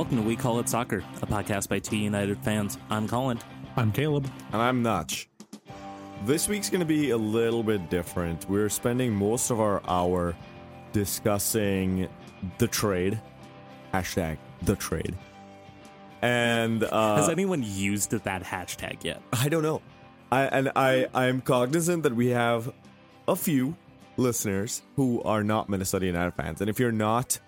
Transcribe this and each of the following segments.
Welcome to We Call It Soccer, a podcast by T United fans. I'm Colin. I'm Caleb. And I'm Notch. This week's going to be a little bit different. We're spending most of our hour discussing the trade. Hashtag the trade. And has anyone used that hashtag yet? I don't know. I'm cognizant that we have a few listeners who are not Minnesota United fans. And if you're not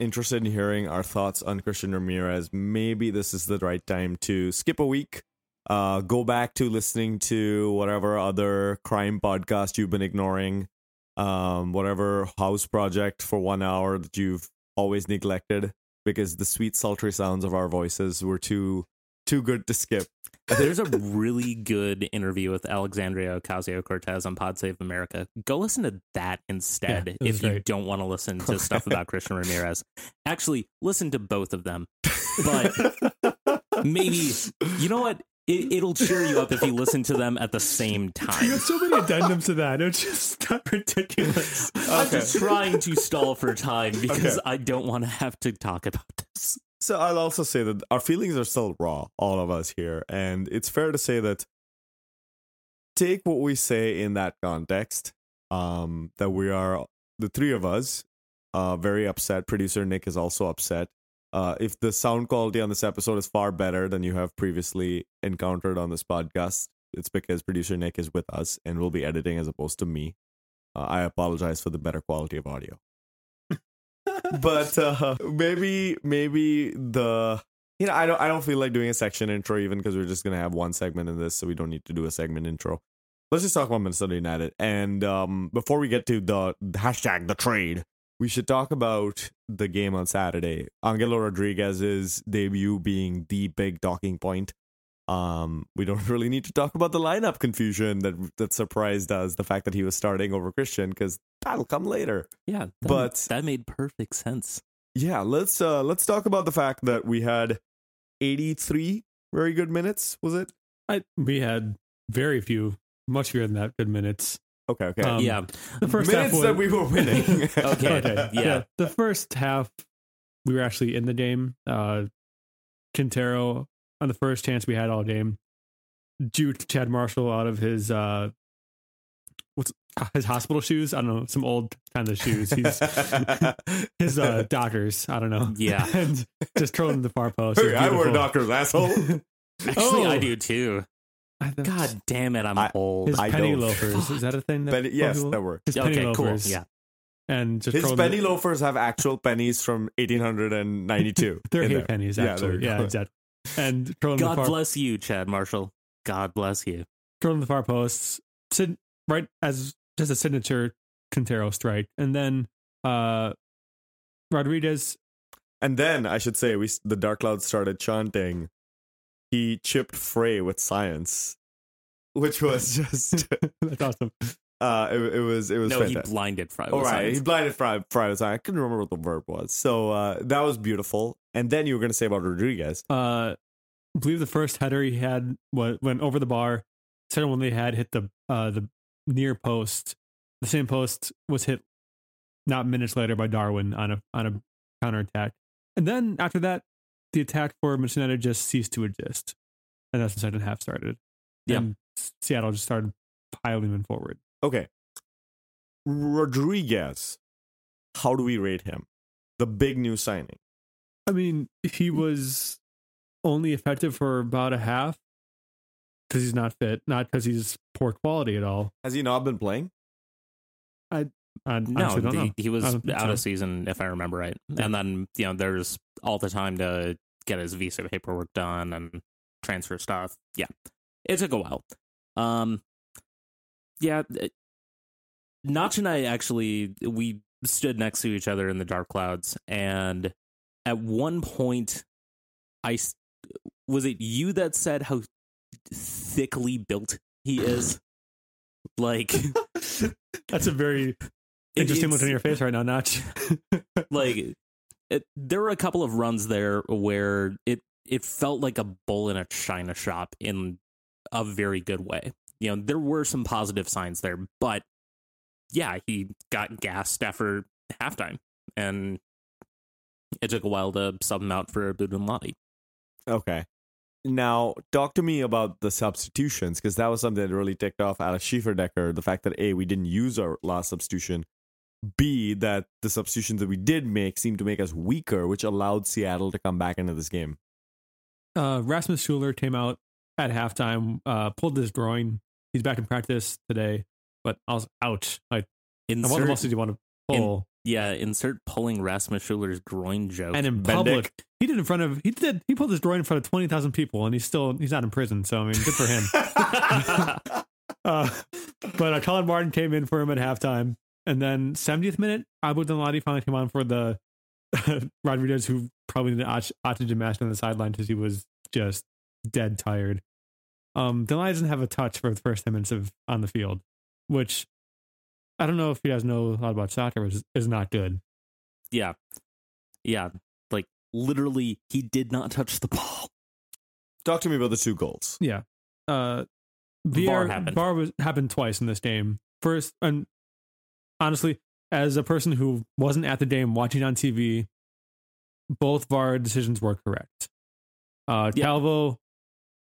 interested in hearing our thoughts on Christian Ramirez, maybe this is the right time to skip a week, go back to listening to whatever other crime podcast you've been ignoring, whatever house project for 1 hour that you've always neglected because the sweet sultry sounds of our voices were too good to skip. There's a really good interview with Alexandria Ocasio-Cortez on Pod Save America. Go listen to that instead if you don't want to listen to stuff about Christian Ramirez. Actually, listen to both of them. But maybe, you know what? It'll cheer you up if you listen to them at the same time. You have so many addendums to that. It's just not ridiculous. Okay. I'm just trying to stall for time because I don't want to have to talk about this. So I'll also say that our feelings are still raw, all of us here, and it's fair to say that take what we say in that context, that we are, the three of us, very upset. Producer Nick is also upset. If the sound quality on this episode is far better than you have previously encountered on this podcast, it's because producer Nick is with us and will be editing as opposed to me. I apologize for the better quality of audio. But maybe the, you know, I don't feel like doing a section intro even because we're just going to have one segment in this, so we don't need to do a segment intro. Let's just talk about Minnesota United. And before we get to the hashtag the trade, we should talk about the game on Saturday. Angelo Rodriguez's debut being the big talking point. We don't really need to talk about the lineup confusion that surprised us, the fact that he was starting over Christian, because that'll come later. Yeah, but that made perfect sense. Yeah, let's talk about the fact that we had 83 very good minutes, was it? We had very few, much fewer than that, good minutes. Okay. Yeah, the first minutes half was, that we were winning. Okay. Yeah, the first half we were actually in the game. Quintero, on the first chance we had all game, juked Chad Marshall out of his hospital shoes. I don't know, some old kind of shoes. He's his doctors. I don't know. Yeah, and just throw him the far post. Hey, I wear doctors, asshole. Actually, I do too. God damn it, I'm old. His penny loafers. Is that a thing? Yes, that works. His penny loafers. Cool. Yeah. And just his penny loafers have actual pennies from 1892. They're hay pennies, actually. Yeah, exactly. And God bless you, Chad Marshall. God bless you. Throwing the far posts, right as just a signature Quintero strike, and then Rodriguez. And then I should say the Dark Cloud started chanting. He chipped Frey with science, which was just that's awesome. It was no, fantastic. He blinded Frey. All right, he blinded Frey with science. I couldn't remember what the verb was. So that was beautiful. And then you were going to say about Rodriguez. I believe the first header he had went over the bar. Second one they had hit the near post. The same post was hit not minutes later by Darwin on a counterattack. And then after that, the attack for Minnesota United just ceased to exist. And that's when the second half started. Yeah. And Seattle just started piling them forward. Okay. Rodriguez. How do we rate him? The big new signing. I mean, he was only effective for about a half because he's not fit, not because he's poor quality at all. Has he not been playing? I don't know. He was out of season, if I remember right. Yeah. And then, you know, there's all the time to get his visa paperwork done and transfer stuff. Yeah, it took a while. Notch and I actually, we stood next to each other in the Dark Clouds, and at one point, was it you that said how thickly built he is? Like, that's a very interesting look on your face right now, Notch. Like, there were a couple of runs there where it felt like a bull in a china shop in a very good way. You know, there were some positive signs there, but yeah, he got gassed after halftime, and it took a while to sub him out for Abu Danladi. Okay. Now, talk to me about the substitutions, because that was something that really ticked off Alex Schieferdecker, the fact that A, we didn't use our last substitution, B, that the substitutions that we did make seemed to make us weaker, which allowed Seattle to come back into this game. Rasmus Schüller came out at halftime, pulled his groin. He's back in practice today, but I was out. What else did you want to pull? Insert pulling Rasmus Schüller's groin joke. And in public, he pulled his groin in front of 20,000 people, and he's not in prison. So I mean, good for him. But Colin Martin came in for him at halftime, and then 70th minute, Abu Danladi finally came on for the Rodriguez, who probably did an oxygen mask on the sideline because he was just dead tired. Danladi doesn't have a touch for the first 10 minutes on the field, which, I don't know if you guys know a lot about soccer, is not good. Yeah. Like, literally, he did not touch the ball. Talk to me about the two goals. Yeah. VAR happened twice in this game. First, and honestly, as a person who wasn't at the game watching on TV, both VAR decisions were correct. Calvo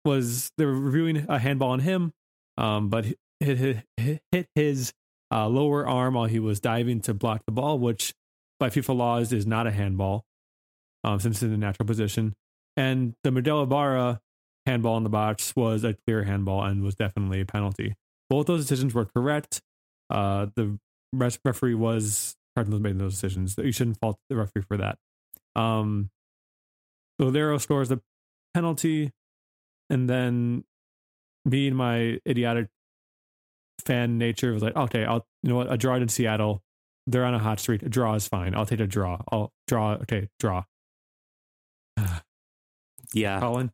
they were reviewing a handball on him, but hit his lower arm while he was diving to block the ball, which by FIFA laws is not a handball, since it's in a natural position. And the Miguel Ibarra handball in the box was a clear handball and was definitely a penalty. Both those decisions were correct. The referee was correct in making those decisions. You shouldn't fault the referee for that. Lodero scores the penalty, and then me and my idiotic fan nature was like, okay, a draw in Seattle, they're on a hot streak, a draw is fine, I'll take a draw, draw. Yeah, Colin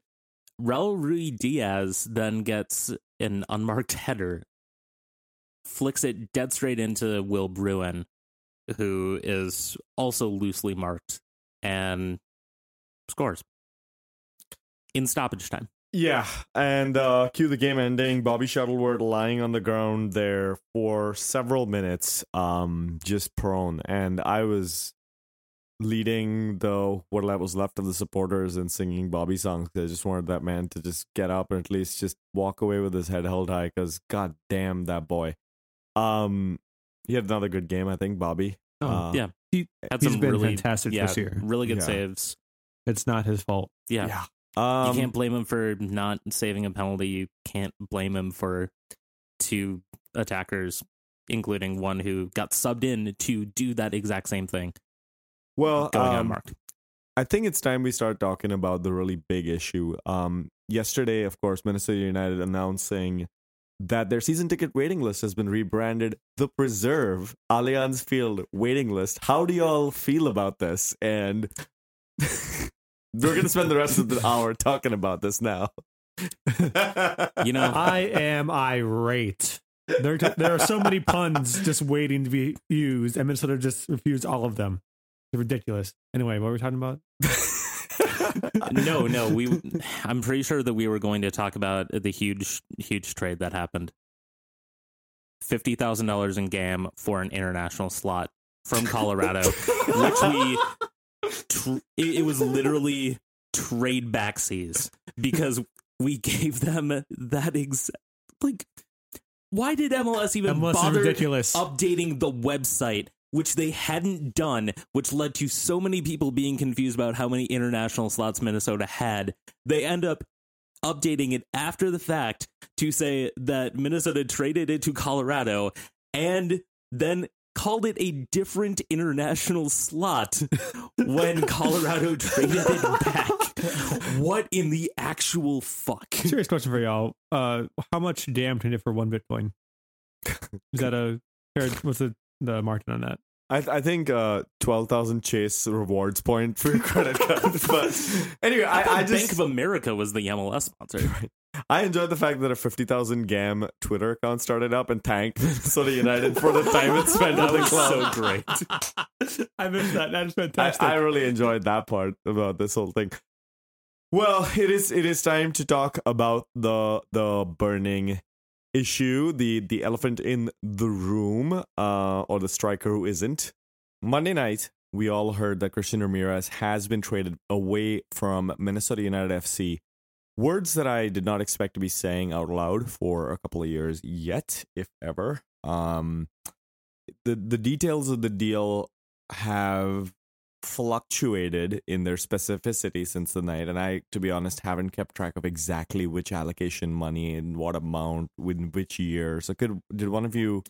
Raul Ruiz Diaz then gets an unmarked header, flicks it dead straight into Will Bruin, who is also loosely marked, and scores in stoppage time. Yeah, and cue the game ending. Bobby Shuttleworth lying on the ground there for several minutes, just prone. And I was leading what was left of the supporters and singing Bobby songs. I just wanted that man to just get up and at least just walk away with his head held high, because god damn that boy. He had another good game, I think, Bobby. Yeah, he's been really fantastic this year. Really good saves. It's not his fault. Yeah. You can't blame him for not saving a penalty. You can't blame him for two attackers, including one who got subbed in to do that exact same thing. Well, I think it's time we start talking about the really big issue. Yesterday, of course, Minnesota United announcing that their season ticket waiting list has been rebranded The Preserve Allianz Field Waiting List. How do y'all feel about this? And... we're going to spend the rest of the hour talking about this now. I am irate. There are so many puns just waiting to be used, and Minnesota just refused all of them. It's ridiculous. Anyway, what were we talking about? No. I'm pretty sure that we were going to talk about the huge, huge trade that happened. $50,000 in GAM for an international slot from Colorado, which we... it was literally trade backsies, because we gave them that exact... Like, why did MLS even bother updating the website, which they hadn't done, which led to so many people being confused about how many international slots Minnesota had? They end up updating it after the fact to say that Minnesota traded it to Colorado, and then called it a different international slot when Colorado traded it back. What in the actual fuck? Serious question for y'all. How much damn can you get for one Bitcoin? Is that what's the market on that? I think 12,000 Chase rewards point for your credit card. But anyway, I just... Bank of America was the MLS sponsor. Right. I enjoyed the fact that a 50,000 GAM Twitter account started up and thanked Minnesota United for the time it spent on the club. So great. I missed that. That was fantastic. I really enjoyed that part about this whole thing. Well, it is time to talk about the burning issue, the elephant in the room, or the striker who isn't. Monday night, we all heard that Christian Ramirez has been traded away from Minnesota United FC. Words that I did not expect to be saying out loud for a couple of years yet, if ever. The details of the deal have fluctuated in their specificity since the night, and I, to be honest, haven't kept track of exactly which allocation money and what amount in which year. So did one of you...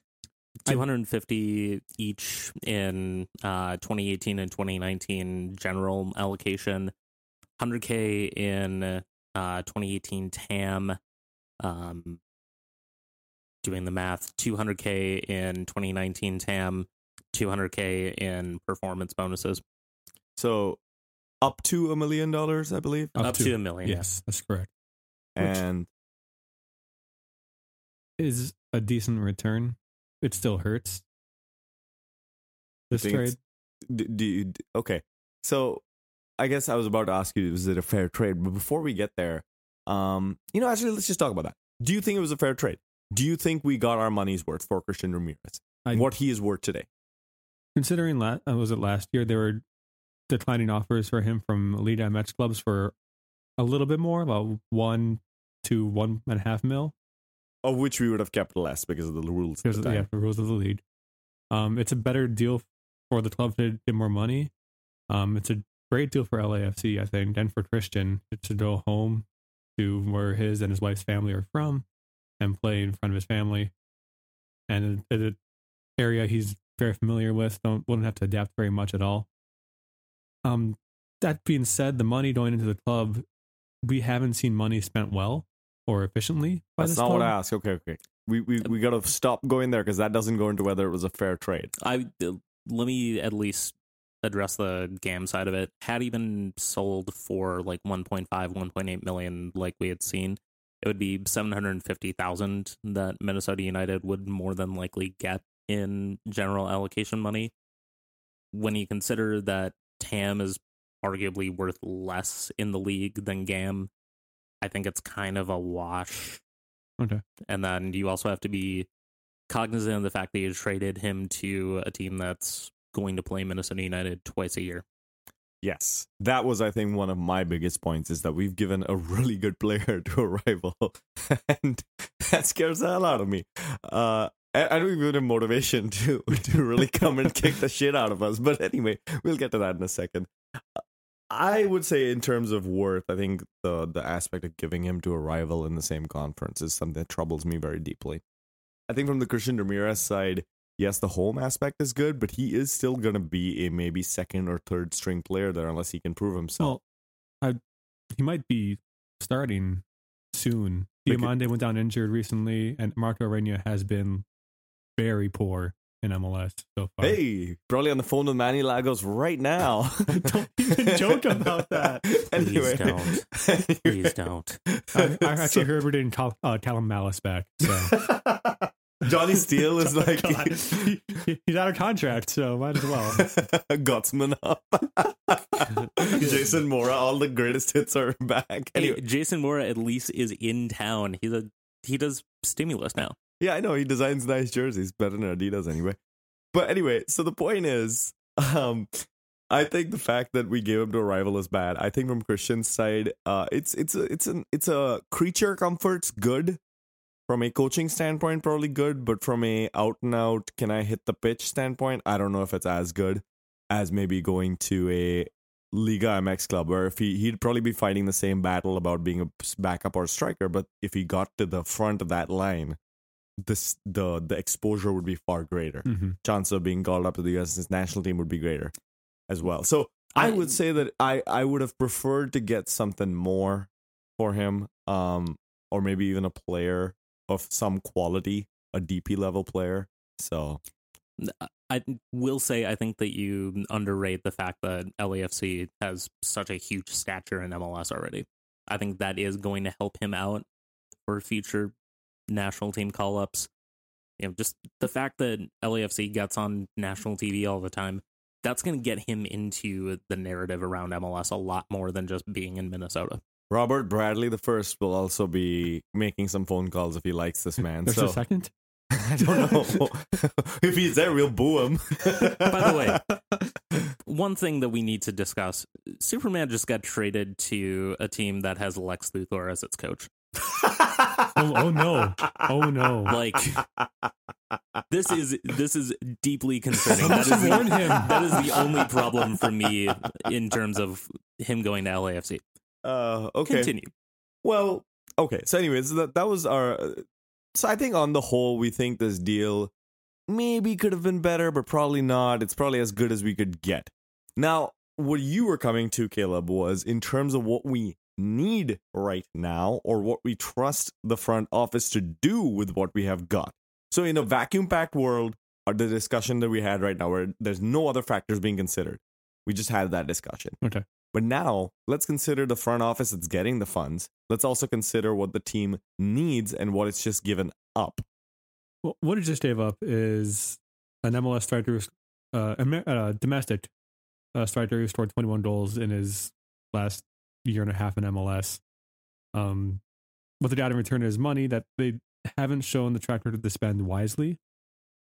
250 each in 2018 and 2019 general allocation, 100K in 2018 TAM, doing the math, 200K in 2019 TAM, 200K in performance bonuses. So up to $1 million, I believe. Up to $1 million. Yes, that's correct. And which is a decent return. It still hurts. This trade. Okay. So I guess I was about to ask you, is it a fair trade? But before we get there, actually, let's just talk about that. Do you think it was a fair trade? Do you think we got our money's worth for Christian Ramirez? What he is worth today? Considering, was it last year, there were declining offers for him from elite match clubs for a little bit more, about $1 to $1.5 million. Of which we would have kept less because of the rules. Because the rules of the league. It's a better deal for the club to get more money. It's a great deal for LAFC, I think, and for Christian to go home to where his and his wife's family are from and play in front of his family. And it's an area he's very familiar with, wouldn't have to adapt very much at all. That being said, the money going into the club, we haven't seen money spent well or efficiently. That's not what I asked. Okay. We got to stop going there because that doesn't go into whether it was a fair trade. Let me at least address the GAM side of it. Had he been sold for like 1.5, 1.8 million like we had seen, it would be $750,000 that Minnesota United would more than likely get in general allocation money. When you consider that TAM is arguably worth less in the league than GAM, I think it's kind of a wash. Okay. And then you also have to be cognizant of the fact that you traded him to a team that's going to play Minnesota United twice a year. Yes. That was, I think, one of my biggest points is that we've given a really good player to a rival. And that scares the hell out of me. I don't even have motivation to really come and kick the shit out of us. But anyway, we'll get to that in a second. I would say in terms of worth, I think the aspect of giving him to a rival in the same conference is something that troubles me very deeply. I think from the Christian Ramirez side, yes, the home aspect is good, but he is still going to be a maybe second or third string player there unless he can prove himself. Well, he might be starting soon. Diamande went down injured recently, and Marco Reina has been very poor in MLS so far. Hey, probably on the phone with Manny Lagos right now. Don't even joke about that. Anyway. Please don't. I actually heard we're doing Callum Malice back. So. Johnny Steele is like... he's out of contract, so might as well. Gotsman up. Jason Mora, all the greatest hits are back. Anyway. Hey, Jason Mora at least is in town. He does stimulus now. Yeah, I know. He designs nice jerseys, better than Adidas anyway. But anyway, so the point is, I think the fact that we gave him to a rival is bad. I think from Christian's side, it's a creature comforts good. From a coaching standpoint, probably good. But from a out-and-out, can I hit the pitch standpoint, I don't know if it's as good as maybe going to a Liga MX club, where if he'd probably be fighting the same battle about being a backup or striker. But if he got to the front of that line, the exposure would be far greater. Mm-hmm. Chance of being called up to the U.S. national team would be greater as well. So I would say that I would have preferred to get something more for him, or maybe even a player of some quality, a DP level player. So I will say I think that you underrate the fact that LAFC has such a huge stature in MLS already. I think that is going to help him out for future national team call-ups. You know, just the fact that LAFC gets on national TV all the time, that's going to get him into the narrative around MLS a lot more than just being in Minnesota. Robert Bradley the first will also be making some phone calls if he likes this man. There's a second? I don't know if he's there. We'll boo him. By the way, one thing that we need to discuss: Superman just got traded to a team that has Lex Luthor as its coach. Oh no! Like this is deeply concerning. That is the only problem for me in terms of him going to LAFC. Okay. Continue. Well, okay. So, anyways, that was our. So I think on the whole, we think this deal maybe could have been better, but probably not. It's probably as good as we could get. Now, what you were coming to, Caleb, was in terms of what we need right now or what we trust the front office to do with what we have got. So in a vacuum-packed world, the discussion that we had right now where there's no other factors being considered. We just had that discussion. Okay. But now, let's consider the front office that's getting the funds. Let's also consider what the team needs and what it's just given up. Well, what it just gave up is an MLS striker, domestic striker who scored 21 goals in his last year and a half in MLS. What they got in return is money that they haven't shown the track record to spend wisely.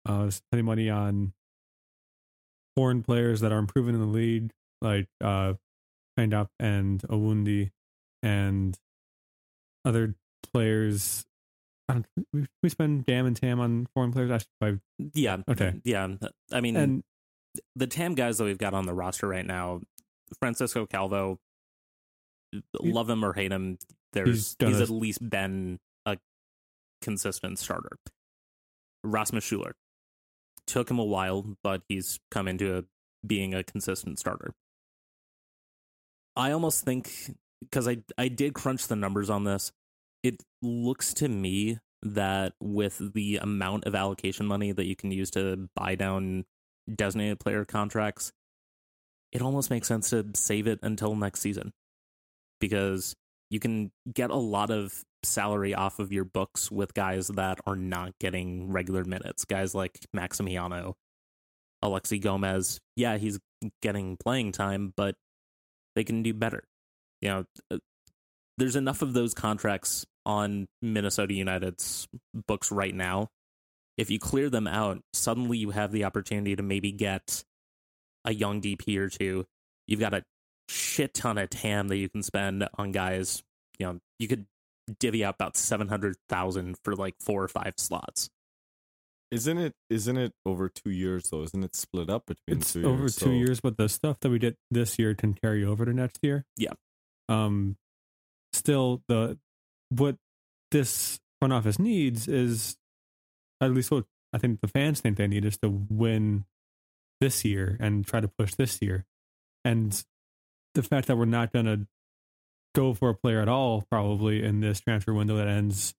Spending money on foreign players that aren't proven in the league, like... Up and Owundi and other players. We spend Dam and Tam on foreign players. Yeah. Okay. Yeah. I mean, and the Tam guys that we've got on the roster right now, Francisco Calvo, love him or hate him, he's at least been a consistent starter. Rasmus Schüller took him a while, but he's come into being a consistent starter. I almost think, because I did crunch the numbers on this, it looks to me that with the amount of allocation money that you can use to buy down designated player contracts, it almost makes sense to save it until next season. Because you can get a lot of salary off of your books with guys that are not getting regular minutes. Guys like Maximiano, Alexi Gomez. Yeah, he's getting playing time, but they can do better. You know, there's enough of those contracts on Minnesota United's books right now. If you clear them out, suddenly you have the opportunity to maybe get a young DP or two. You've got a shit ton of TAM that you can spend on guys. You know, you could divvy out about $700,000 for like 4 or 5 slots. Isn't it over 2 years though? Isn't it split up between it's 2 years? Over 2 years, but the stuff that we did this year can carry over to next year. Yeah. Still, what this front office needs is, at least what I think the fans think they need, is to win this year and try to push this year. And the fact that we're not going to go for a player at all, probably in this transfer window that ends,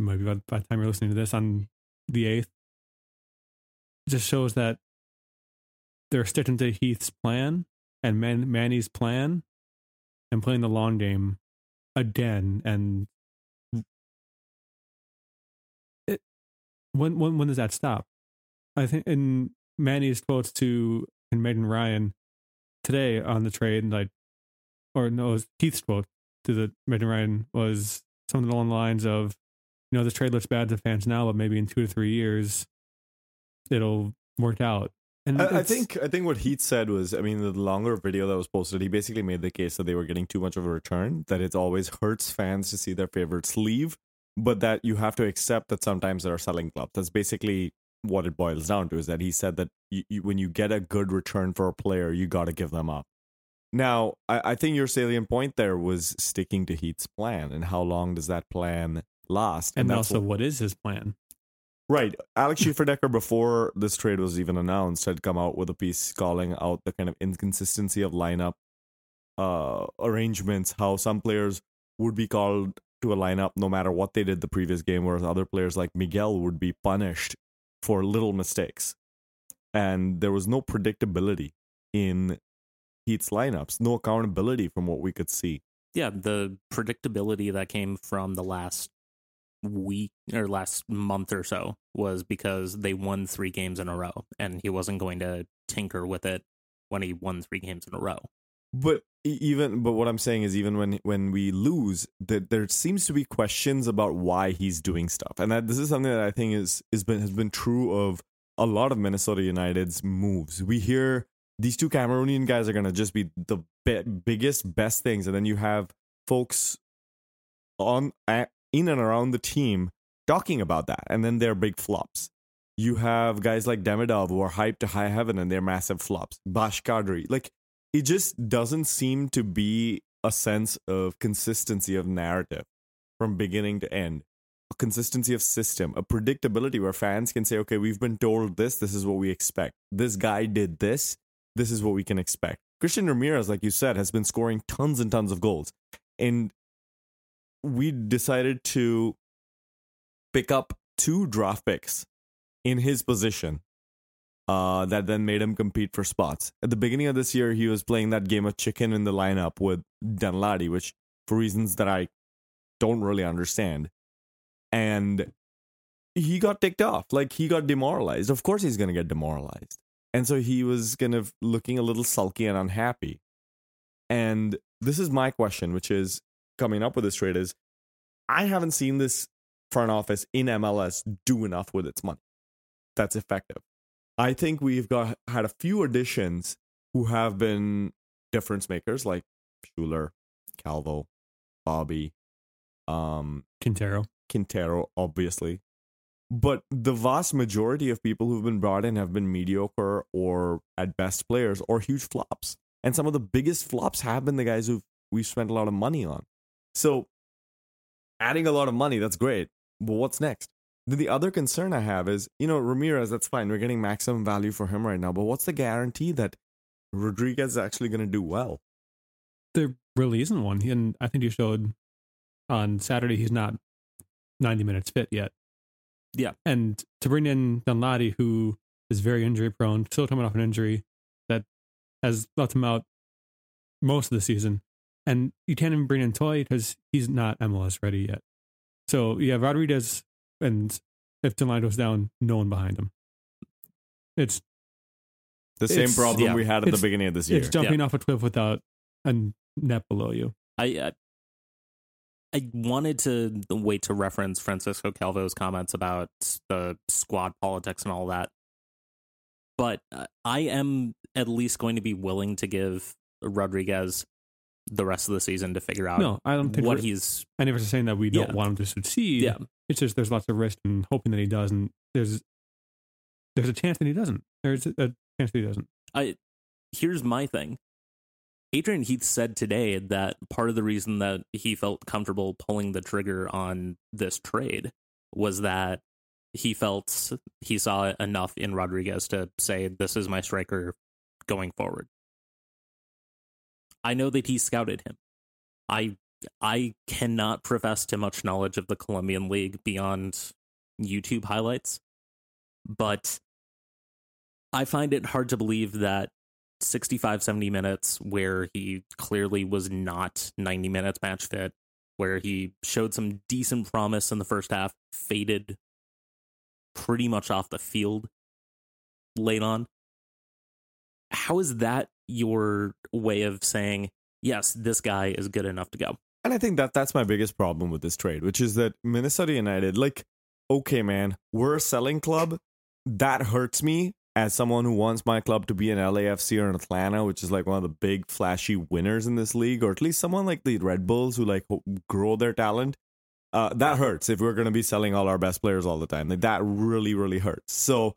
maybe by the time you're listening to this on the 8th, just shows that they're sticking to Heath's plan and Manny's plan and playing the long game again. And when does that stop? I think in Manny's quotes to Megan Ryan today on the trade, Heath's quote to the Megan Ryan was something along the lines of, you know, this trade looks bad to fans now, but maybe in 2 to 3 years, it'll work out. And I think what Heath said was, I mean, the longer video that was posted, he basically made the case that they were getting too much of a return, that it always hurts fans to see their favorites leave, but that you have to accept that sometimes there are selling clubs. That's basically what it boils down to, is that he said that when you get a good return for a player, you got to give them up. Now, I think your salient point there was sticking to Heath's plan, and how long does that plan last, and also what is his plan, right? Alex Schieferdecker, before this trade was even announced, had come out with a piece calling out the kind of inconsistency of lineup arrangements, how some players would be called to a lineup no matter what they did the previous game, whereas other players like Miguel would be punished for little mistakes. And there was no predictability in Heath's lineups, no accountability from what we could see. Yeah, the predictability that came from the last week or last month or so was because they won 3 games in a row, and he wasn't going to tinker with it when he won 3 games in a row. But what I'm saying is, even when we lose, there seems to be questions about why he's doing stuff, and that this is something that I think has been true of a lot of Minnesota United's moves. We hear these two Cameroonian guys are going to just be the biggest, best things, and then you have folks in and around the team talking about that, and then they're big flops. You have guys like Demidov who are hyped to high heaven, and they're massive flops. Bash Kadri, like. It just doesn't seem to be a sense of consistency of narrative from beginning to end, a consistency of system, a predictability where fans can say, okay, we've been told this, this is what we expect. This guy did this, this is what we can expect. Christian Ramirez, like you said, has been scoring tons and tons of goals. And we decided to pick up 2 draft picks in his position. That then made him compete for spots. At the beginning of this year, he was playing that game of chicken in the lineup with Danladi, which, for reasons that I don't really understand. And he got ticked off. Like, he got demoralized. Of course he's going to get demoralized. And so he was kind of looking a little sulky and unhappy. And this is my question, which is, coming up with this trade is, I haven't seen this front office in MLS do enough with its money that's effective. I think we've had a few additions who have been difference makers, like Schüller, Calvo, Bobby, Quintero, obviously. But the vast majority of people who've been brought in have been mediocre or at best players or huge flops. And some of the biggest flops have been the guys who we've spent a lot of money on. So adding a lot of money, that's great. But what's next? The other concern I have is, Ramirez, that's fine. We're getting maximum value for him right now. But what's the guarantee that Rodriguez is actually going to do well? There really isn't one. And I think you showed on Saturday he's not 90 minutes fit yet. Yeah. And to bring in Danladi, who is very injury prone, still coming off an injury that has left him out most of the season. And you can't even bring in Toy because he's not MLS ready yet. So you have Rodriguez. And if Danladi goes down, no one behind him. It's the same problem we had at the beginning of this year. It's jumping off a cliff without a net below you. I wanted to wait to reference Francisco Calvo's comments about the squad politics and all that. But I am at least going to be willing to give Rodriguez the rest of the season to figure out I never saying that we don't want him to succeed. Yeah. It's just there's lots of risk and hoping that he doesn't. There's a chance that he doesn't. Here's my thing. Adrian Heath said today that part of the reason that he felt comfortable pulling the trigger on this trade was that he felt he saw enough in Rodriguez to say, this is my striker going forward. I know that he scouted him. I cannot profess to much knowledge of the Colombian League beyond YouTube highlights, but I find it hard to believe that 65, 70 minutes where he clearly was not 90 minutes match fit, where he showed some decent promise in the first half, faded pretty much off the field late on. How is that your way of saying, yes, this guy is good enough to go? And I think that's my biggest problem with this trade, which is that Minnesota United, like, okay, man, we're a selling club. That hurts me as someone who wants my club to be an LAFC or an Atlanta, which is like one of the big flashy winners in this league, or at least someone like the Red Bulls who like grow their talent. That hurts if we're going to be selling all our best players all the time. Like, that really, really hurts. So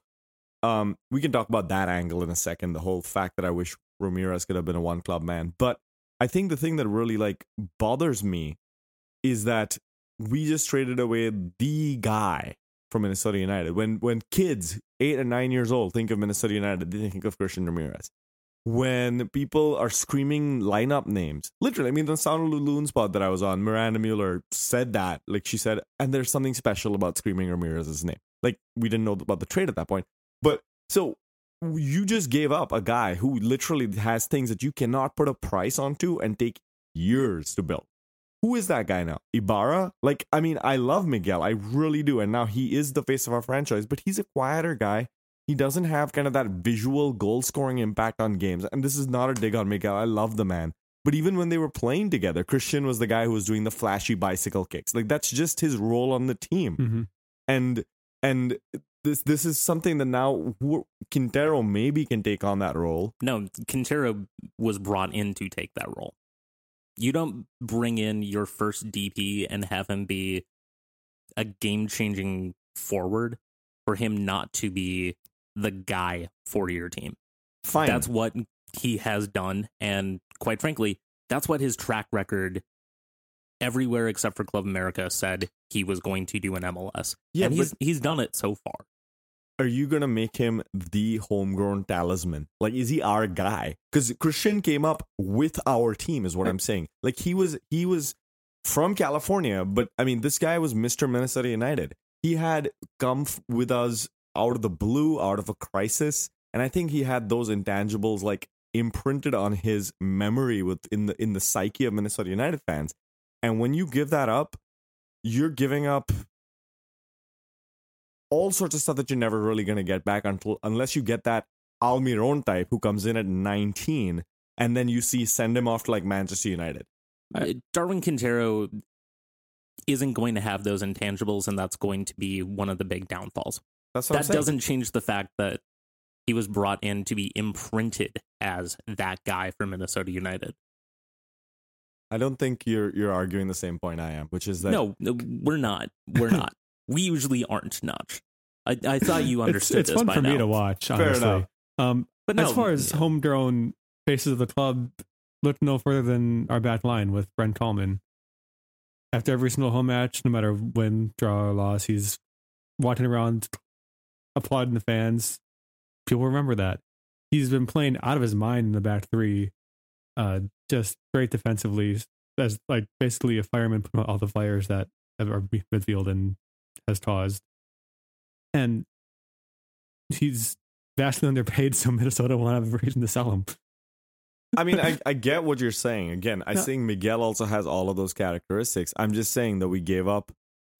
we can talk about that angle in a second. The whole fact that I wish Ramirez could have been a one club man. But I think the thing that really like bothers me is that we just traded away the guy from Minnesota United. When kids 8 and 9 years old think of Minnesota United, they think of Christian Ramirez. When people are screaming lineup names, literally, I mean, the Sound Loons pod that I was on, Miranda Mueller said that, like she said, and there's something special about screaming Ramirez's name. Like, we didn't know about the trade at that point, but so. You just gave up a guy who literally has things that you cannot put a price onto and take years to build. Who is that guy now? Ibarra? Like, I mean, I love Miguel. I really do. And now he is the face of our franchise, but he's a quieter guy. He doesn't have kind of that visual goal-scoring impact on games. And this is not a dig on Miguel. I love the man. But even when they were playing together, Christian was the guy who was doing the flashy bicycle kicks. Like, that's just his role on the team. Mm-hmm. And this is something that now Quintero maybe can take on that role. No, Quintero was brought in to take that role. You don't bring in your first DP and have him be a game-changing forward for him not to be the guy for your team. Fine. That's what he has done, and quite frankly, that's what his track record everywhere except for Club America said he was going to do in MLS. Yeah, and he's done it so far. Are you going to make him the homegrown talisman? Like, is he our guy? Because Christian came up with our team is what I'm saying. Like, he was from California, but I mean, this guy was Mr. Minnesota United. He had come with us out of the blue, out of a crisis. And I think he had those intangibles like imprinted on his memory in the psyche of Minnesota United fans. And when you give that up, you're giving up all sorts of stuff that you're never really going to get back unless you get that Almiron type who comes in at 19 and then you send him off to like Manchester United. Darwin Quintero isn't going to have those intangibles, and that's going to be one of the big downfalls. That's what I'm saying. That doesn't change the fact that he was brought in to be imprinted as that guy for Minnesota United. I don't think you're arguing the same point I am, which is that... No, we're not. We're not. We usually aren't, Notch. I thought you understood this by now. It's fun for me to watch, honestly. Fair enough. But no, as far as homegrown faces of the club, look no further than our back line with Brent Coleman. After every single home match, no matter win, draw, or loss, he's walking around applauding the fans. People remember that. He's been playing out of his mind in the back three. Just great defensively. That's like basically a fireman put out all the fires that our midfield and has caused. And he's vastly underpaid, so Minnesota won't have a reason to sell him. I mean, I get what you're saying. Again, I think Miguel also has all of those characteristics. I'm just saying that we gave up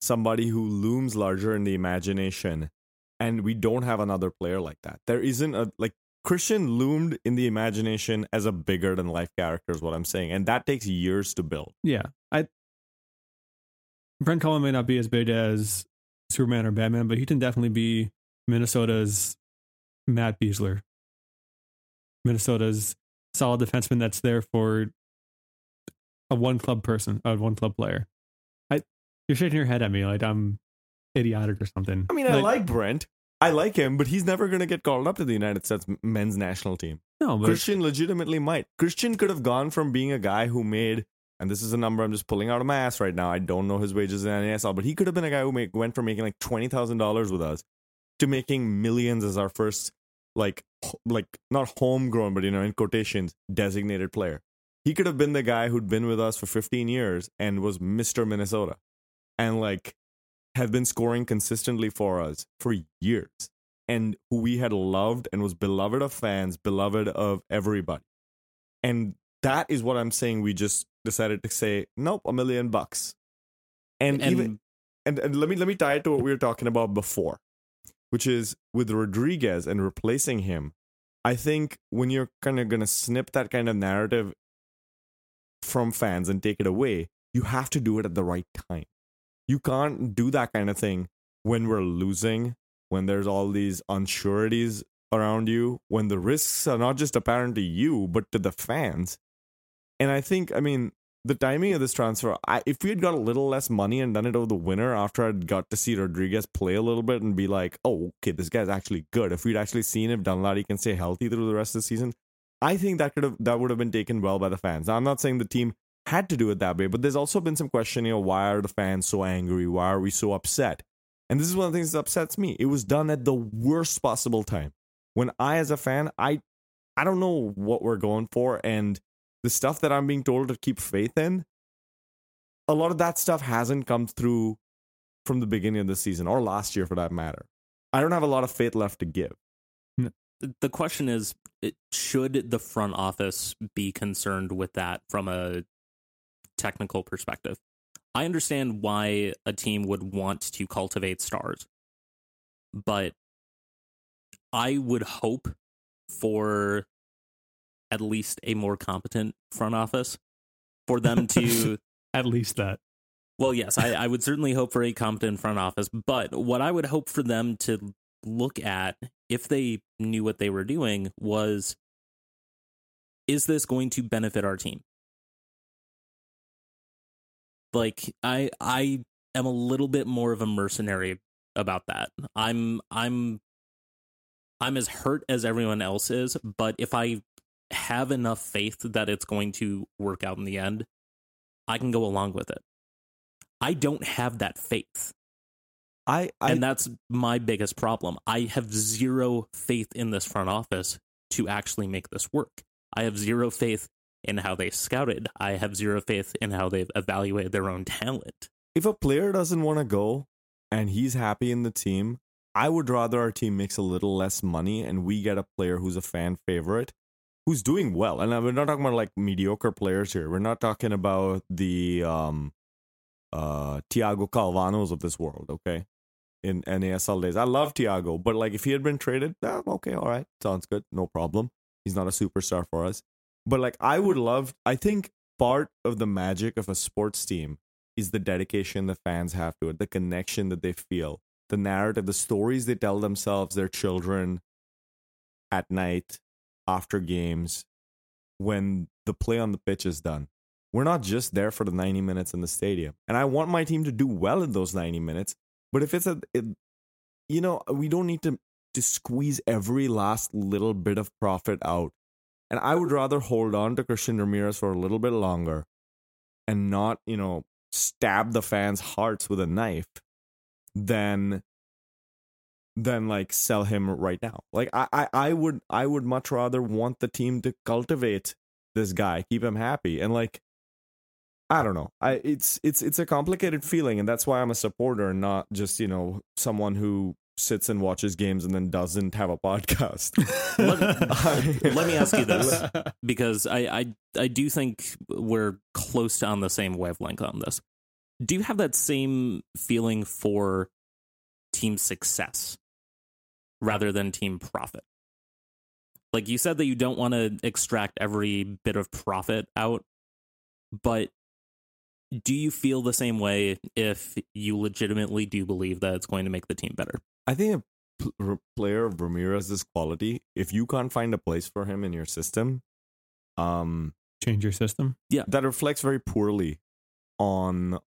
somebody who looms larger in the imagination, and we don't have another player like that. There isn't Christian loomed in the imagination as a bigger than life character is what I'm saying, and that takes years to build. Yeah, Brent Coleman may not be as big as Superman or Batman, but he can definitely be Minnesota's Matt Beasler. Minnesota's solid defenseman that's there for a one club player. You're shaking your head at me like I'm idiotic or something. I mean, I like Brent. I like him, but he's never going to get called up to the United States men's national team. No, but Christian legitimately might. Christian could have gone from being a guy who made, and this is a number I'm just pulling out of my ass right now, I don't know his wages in NASL, but he could have been a guy who went from making like $20,000 with us to making millions as our first, like not homegrown, but, you know, in quotations, designated player. He could have been the guy who'd been with us for 15 years and was Mr. Minnesota. And have been scoring consistently for us for years, and who we had loved and was beloved of fans, beloved of everybody. And that is what I'm saying. We just decided to say, nope, $1 million. And let me tie it to what we were talking about before, which is with Rodriguez and replacing him. I think when you're kind of going to snip that kind of narrative from fans and take it away, you have to do it at the right time. You can't do that kind of thing when we're losing, when there's all these unsureties around you, when the risks are not just apparent to you, but to the fans. And I think, I mean, the timing of this transfer, if we had got a little less money and done it over the winter after I'd got to see Rodriguez play a little bit and be like, oh, okay, this guy's actually good. If we'd actually seen if Danladi can stay healthy through the rest of the season, I think that would have been taken well by the fans. Now, I'm not saying the team had to do it that way, but there's also been some question, you know, why are the fans so angry? Why are we so upset? And this is one of the things that upsets me. It was done at the worst possible time. When I, as a fan, I don't know what we're going for, and the stuff that I'm being told to keep faith in, a lot of that stuff hasn't come through from the beginning of the season, or last year for that matter. I don't have a lot of faith left to give. The question is, should the front office be concerned with that from a technical perspective? I understand why a team would want to cultivate stars, but I would hope for at least a more competent front office for them to at least that. Well, yes, I would certainly hope for a competent front office, but what I would hope for them to look at, if they knew what they were doing, was, is this going to benefit our team? Like, I am a little bit more of a mercenary about that. I'm as hurt as everyone else is, but if I have enough faith that it's going to work out in the end, I can go along with it. I don't have that faith. And that's my biggest problem. I have zero faith in this front office to actually make this work. I have zero faith in how they scouted. I have zero faith in how they've evaluated their own talent. If a player doesn't want to go and he's happy in the team, I would rather our team makes a little less money and we get a player who's a fan favorite, who's doing well. And we're not talking about like mediocre players here. We're not talking about the Tiago Calvanos of this world, okay? In NASL days. I love Tiago, but like if he had been traded, okay, all right, sounds good, no problem. He's not a superstar for us. But like I think part of the magic of a sports team is the dedication the fans have to it, the connection that they feel, the narrative, the stories they tell themselves, their children at night, after games, when the play on the pitch is done. We're not just there for the 90 minutes in the stadium. And I want my team to do well in those 90 minutes. But if we don't need to squeeze every last little bit of profit out. And I would rather hold on to Christian Ramirez for a little bit longer and not, stab the fans' hearts with a knife than like sell him right now. Like I would much rather want the team to cultivate this guy, keep him happy, and like I don't know. It's a complicated feeling, and that's why I'm a supporter and not just, someone who sits and watches games and then doesn't have a podcast. Let me ask you this, because I do think we're close to on the same wavelength on this. Do you have that same feeling for team success rather than team profit? Like you said that you don't want to extract every bit of profit out, but do you feel the same way if you legitimately do believe that it's going to make the team better? I think a player of Ramirez's quality, if you can't find a place for him in your system, change your system. Yeah, that reflects very poorly on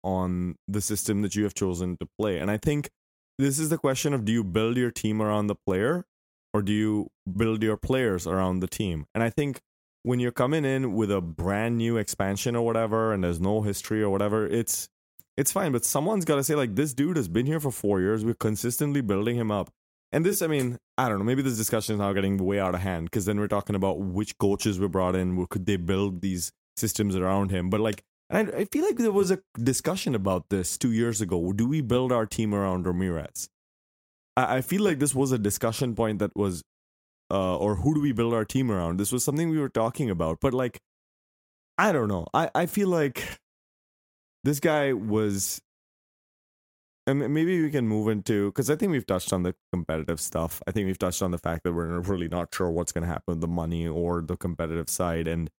the system that you have chosen to play. And I think this is the question of, do you build your team around the player, or do you build your players around the team? And I think when you're coming in with a brand new expansion or whatever, and there's no history or whatever, it's fine. But someone's got to say, like, this dude has been here for 4 years. We're consistently building him up. And this, I don't know. Maybe this discussion is now getting way out of hand, because then we're talking about which coaches were brought in. Could they build these systems around him? But like, and I feel like there was a discussion about this 2 years ago. Do we build our team around Ramirez? I feel like this was a discussion point that was, or who do we build our team around? This was something we were talking about. But like, I don't know. I feel like this guy was, and maybe we can move into, because I think we've touched on the competitive stuff. I think we've touched on the fact that we're really not sure what's going to happen with the money or the competitive side. And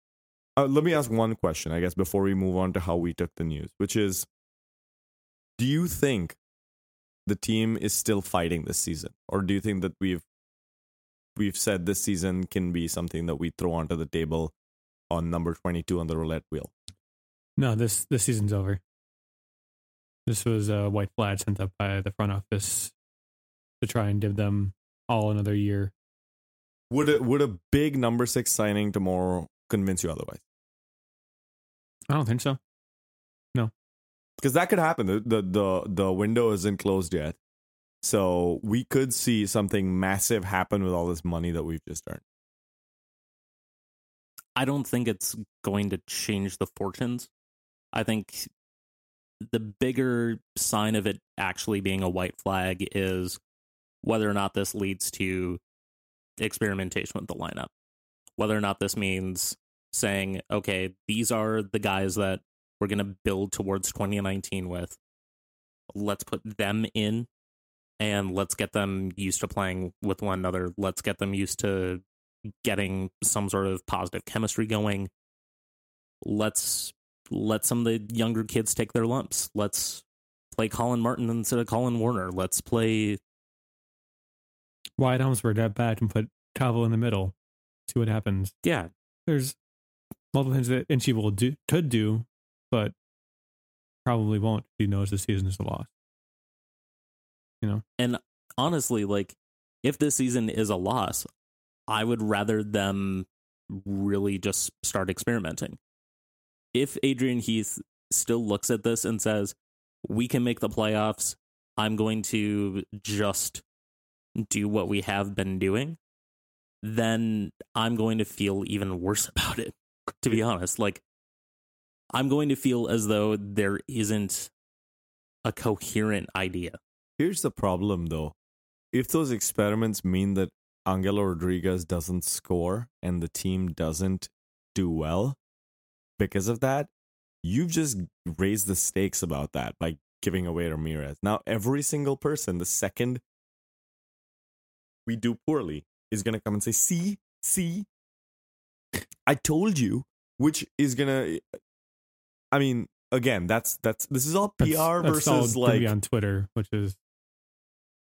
let me ask one question, I guess, before we move on to how we took the news, which is, do you think the team is still fighting this season, or do you think that we've said this season can be something that we throw onto the table on number 22 on the roulette wheel? No, this season's over. This was a white flag sent up by the front office to try and give them all another year. Would a big number 6 signing tomorrow convince you otherwise? I don't think so. No. Because that could happen. The window isn't closed yet. So we could see something massive happen with all this money that we've just earned. I don't think it's going to change the fortunes. I think the bigger sign of it actually being a white flag is whether or not this leads to experimentation with the lineup. Whether or not this means saying, okay, these are the guys that we're going to build towards 2019 with. Let's put them in and let's get them used to playing with one another. Let's get them used to getting some sort of positive chemistry going. Let's let some of the younger kids take their lumps. Let's play Colin Martin instead of Colin Warner. Let's play Wyatt Helmsberg at back and put Calvo in the middle. See what happens. Yeah. There's multiple things that Inchi will do, could do, but probably won't. He knows the season is a loss. You know? And honestly, like, if this season is a loss, I would rather them really just start experimenting. If Adrian Heath still looks at this and says, we can make the playoffs, I'm going to just do what we have been doing, then I'm going to feel even worse about it, to be honest. Like, I'm going to feel as though there isn't a coherent idea. Here's the problem, though. If those experiments mean that Angelo Rodriguez doesn't score and the team doesn't do well because of that, you've just raised the stakes about that by giving away Ramirez. Now, every single person, the second we do poorly, is going to come and say, see, I told you, which is going to, I mean, again, this is all PR that's versus all like on Twitter, which is,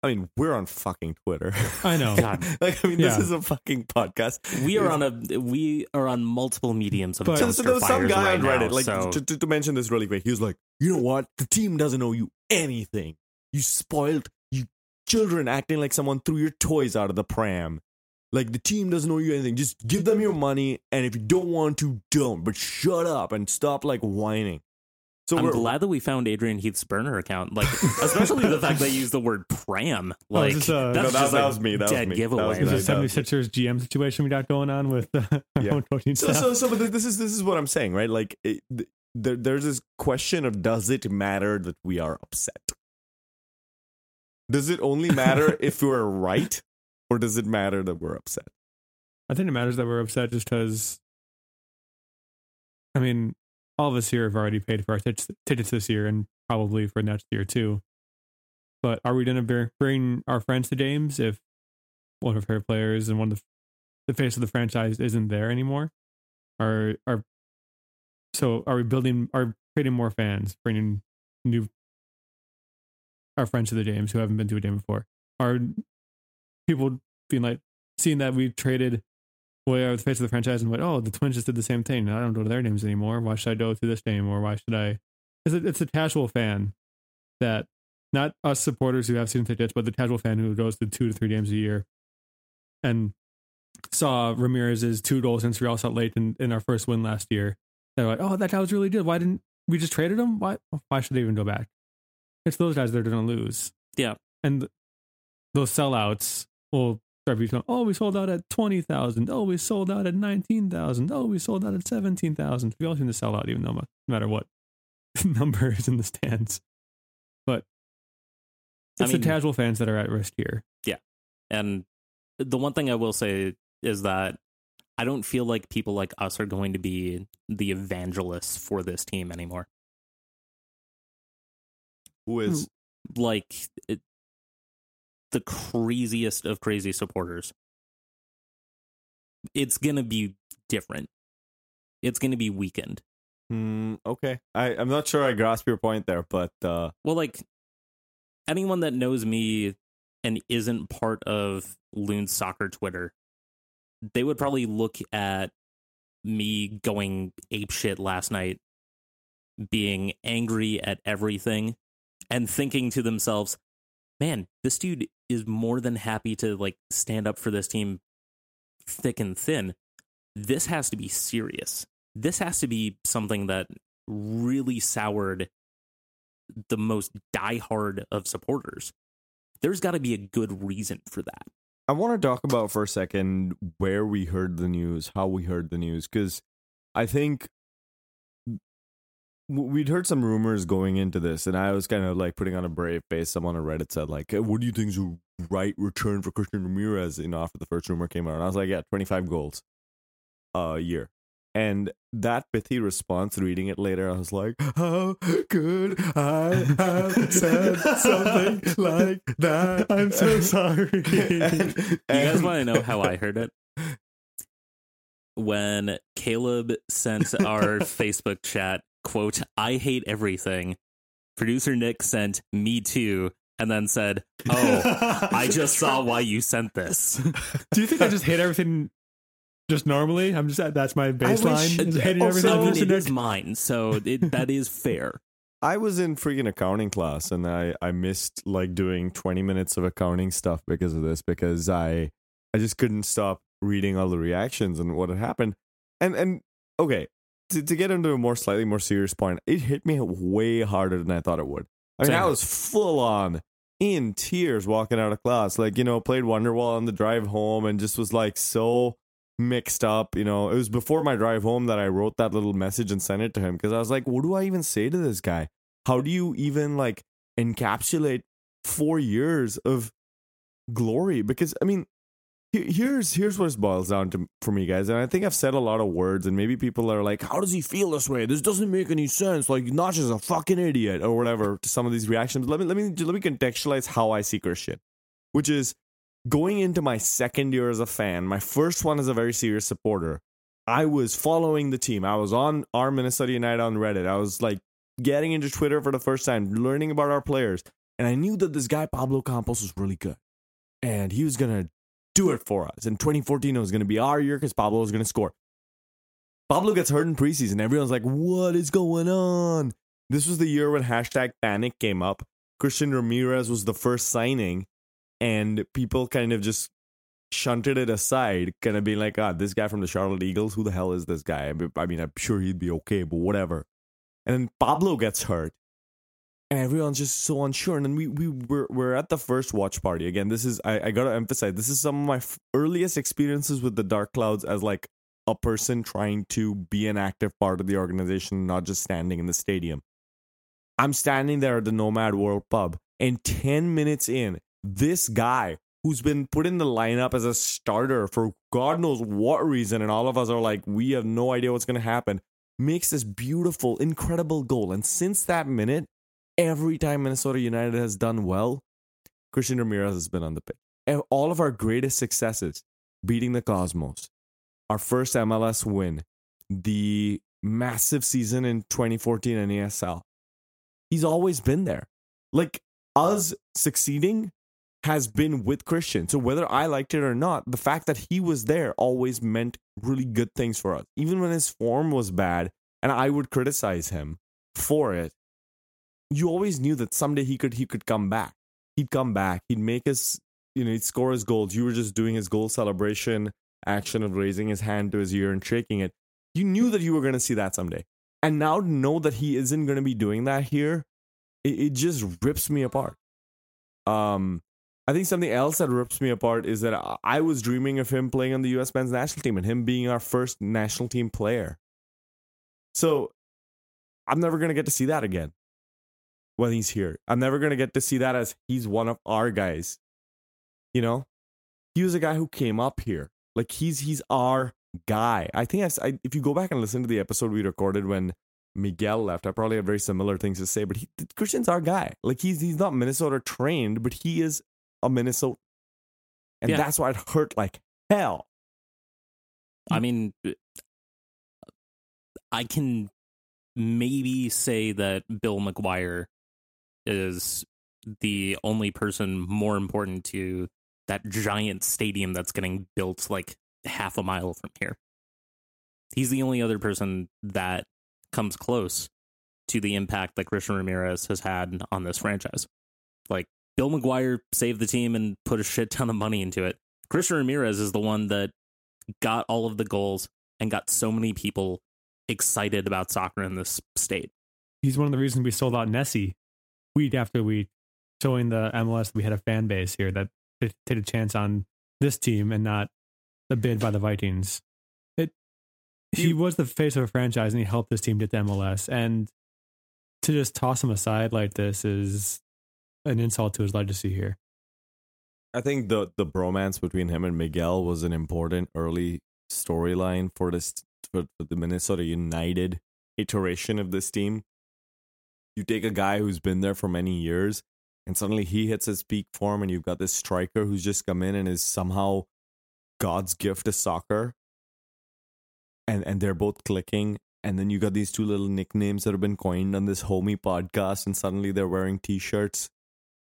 I mean, we're on fucking Twitter. I know. Like, I mean, yeah. This is a fucking podcast. We are on multiple mediums of dumpster so there was some guy on Reddit, like, to mention this really quick. He was like, you know what? The team doesn't owe you anything. You spoiled you children acting like someone threw your toys out of the pram. Like, the team doesn't owe you anything. Just give them your money, and if you don't want to, don't. But shut up and stop, like, whining. So I'm glad that we found Adrian Heath's burner account, like, especially the fact they used the word pram. Like, that was me. Giveaway. That was a 76ers GM situation we got going on with but this is what I'm saying, right? Like, there's this question of, does it matter that we are upset? Does it only matter if we're right, or does it matter that we're upset? I think it matters that we're upset just because, I mean, all of us here have already paid for our tickets this year and probably for next year too. But are we going to bring our friends to games if one of our players and one of the face of the franchise isn't there anymore? Are we creating more fans, bringing our friends to the games who haven't been to a game before? Are people being like, seeing that we traded away the face of the franchise and went, oh, the Twins just did the same thing. I don't go to their games anymore. Why should I go to this game? Or why should I? It's a casual fan that, not us supporters who have season tickets, but the casual fan who goes to 2 to 3 games a year and saw Ramirez's 2 goals since we all shot late in our first win last year. They're like, oh, that guy was really good. Why didn't we just traded him? Why should they even go back? It's those guys that are going to lose. Yeah. And those sellouts will start becoming, oh, we sold out at 20,000. Oh, we sold out at 19,000. Oh, we sold out at 17,000. We all seem to sell out, even though no matter what number is in the stands. But it's the casual fans that are at risk here. Yeah. And the one thing I will say is that I don't feel like people like us are going to be the evangelists for this team anymore. Who is? Like, the craziest of crazy supporters. It's going to be different. It's going to be weakened. Okay. I'm not sure I grasp your point there, but... Well, like, anyone that knows me and isn't part of Loon Soccer Twitter, they would probably look at me going apeshit last night, being angry at everything, and thinking to themselves, man, this dude is more than happy to, like, stand up for this team thick and thin. This has to be serious. This has to be something that really soured the most diehard of supporters. There's got to be a good reason for that. I want to talk about for a second where we heard the news, how we heard the news, because I think we'd heard some rumors going into this, and I was kind of like putting on a brave face. Someone on Reddit said, like, hey, what do you think is the right return for Christian Ramirez, after the first rumor came out? And I was like, yeah, 25 goals a year. And that pithy response, reading it later, I was like, how could I have said something like that? I'm so sorry. You guys want to know how I heard it? When Caleb sent our Facebook chat, quote, I hate everything. Producer Nick sent me too. And then said, oh, I just saw why you sent this. Do you think I just hate everything just normally? I'm just, that's my baseline. It is mine. So that is fair. I was in freaking accounting class and I missed like doing 20 minutes of accounting stuff because of this, because I just couldn't stop reading all the reactions and what had happened. And okay, to get into a more slightly more serious point, it hit me way harder than I thought it would. I mean, I was full on in tears walking out of class, like, you know, played Wonderwall on the drive home and just was like so mixed up. You know, it was before my drive home that I wrote that little message and sent it to him because I was like, what do I even say to this guy? How do you even like encapsulate 4 years of glory? Because, I mean, here's what it boils down to for me, guys. And I think I've said a lot of words and maybe people are like, how does he feel this way? This doesn't make any sense. Like, Notch is a fucking idiot or whatever to some of these reactions. Let me contextualize how I see Christian, which is going into my second year as a fan. My first one as a very serious supporter. I was following the team. I was on our Minnesota United on Reddit. I was like getting into Twitter for the first time, learning about our players. And I knew that this guy, Pablo Campos, was really good. And he was going to do it for us. In 2014, it was going to be our year because Pablo was going to score. Pablo gets hurt in preseason. Everyone's like, what is going on? This was the year when hashtag panic came up. Christian Ramirez was the first signing, and people kind of just shunted it aside, kind of being like, ah, this guy from the Charlotte Eagles, who the hell is this guy? I mean, I'm sure he'd be okay, but whatever. And then Pablo gets hurt. And everyone's just so unsure. And then we're at the first watch party. Again, this is, I got to emphasize, this is some of my earliest experiences with the Dark Clouds as like a person trying to be an active part of the organization, not just standing in the stadium. I'm standing there at the Nomad World Pub. And 10 minutes in, this guy who's been put in the lineup as a starter for God knows what reason, and all of us are like, we have no idea what's going to happen, makes this beautiful, incredible goal. And since that minute, every time Minnesota United has done well, Christian Ramirez has been on the pitch. And all of our greatest successes, beating the Cosmos, our first MLS win, the massive season in 2014 in NASL, he's always been there. Like, us succeeding has been with Christian. So whether I liked it or not, the fact that he was there always meant really good things for us. Even when his form was bad, and I would criticize him for it, you always knew that someday he could come back. He'd come back. He'd make his, you know, he'd score his goals. You were just doing his goal celebration action of raising his hand to his ear and shaking it. You knew that you were going to see that someday. And now to know that he isn't going to be doing that here, it just rips me apart. I think something else that rips me apart is that I was dreaming of him playing on the U.S. men's national team and him being our first national team player. So I'm never going to get to see that again. When he's here, I'm never going to get to see that as he's one of our guys. You know, he was a guy who came up here. Like, he's our guy. I think if you go back and listen to the episode we recorded when Miguel left, I probably have very similar things to say, but Christian's our guy. Like, he's not Minnesota trained, but he is a Minnesotan. And yeah, that's why it hurt like hell. I mean, I can maybe say that Bill McGuire is the only person more important to that giant stadium that's getting built like half a mile from here. He's the only other person that comes close to the impact that Christian Ramirez has had on this franchise. Like, Bill McGuire saved the team and put a shit ton of money into it. Christian Ramirez is the one that got all of the goals and got so many people excited about soccer in this state. He's one of the reasons we sold out Nessie week after week, showing the MLS that we had a fan base here that took a chance on this team and not the bid by the Vikings. He was the face of a franchise and he helped this team get to MLS. And to just toss him aside like this is an insult to his legacy here. I think the bromance between him and Miguel was an important early storyline for this for the Minnesota United iteration of this team. You take a guy who's been there for many years, and suddenly he hits his peak form, and you've got this striker who's just come in and is somehow God's gift to soccer. And they're both clicking. And then you got these two little nicknames that have been coined on this homie podcast, and suddenly they're wearing T-shirts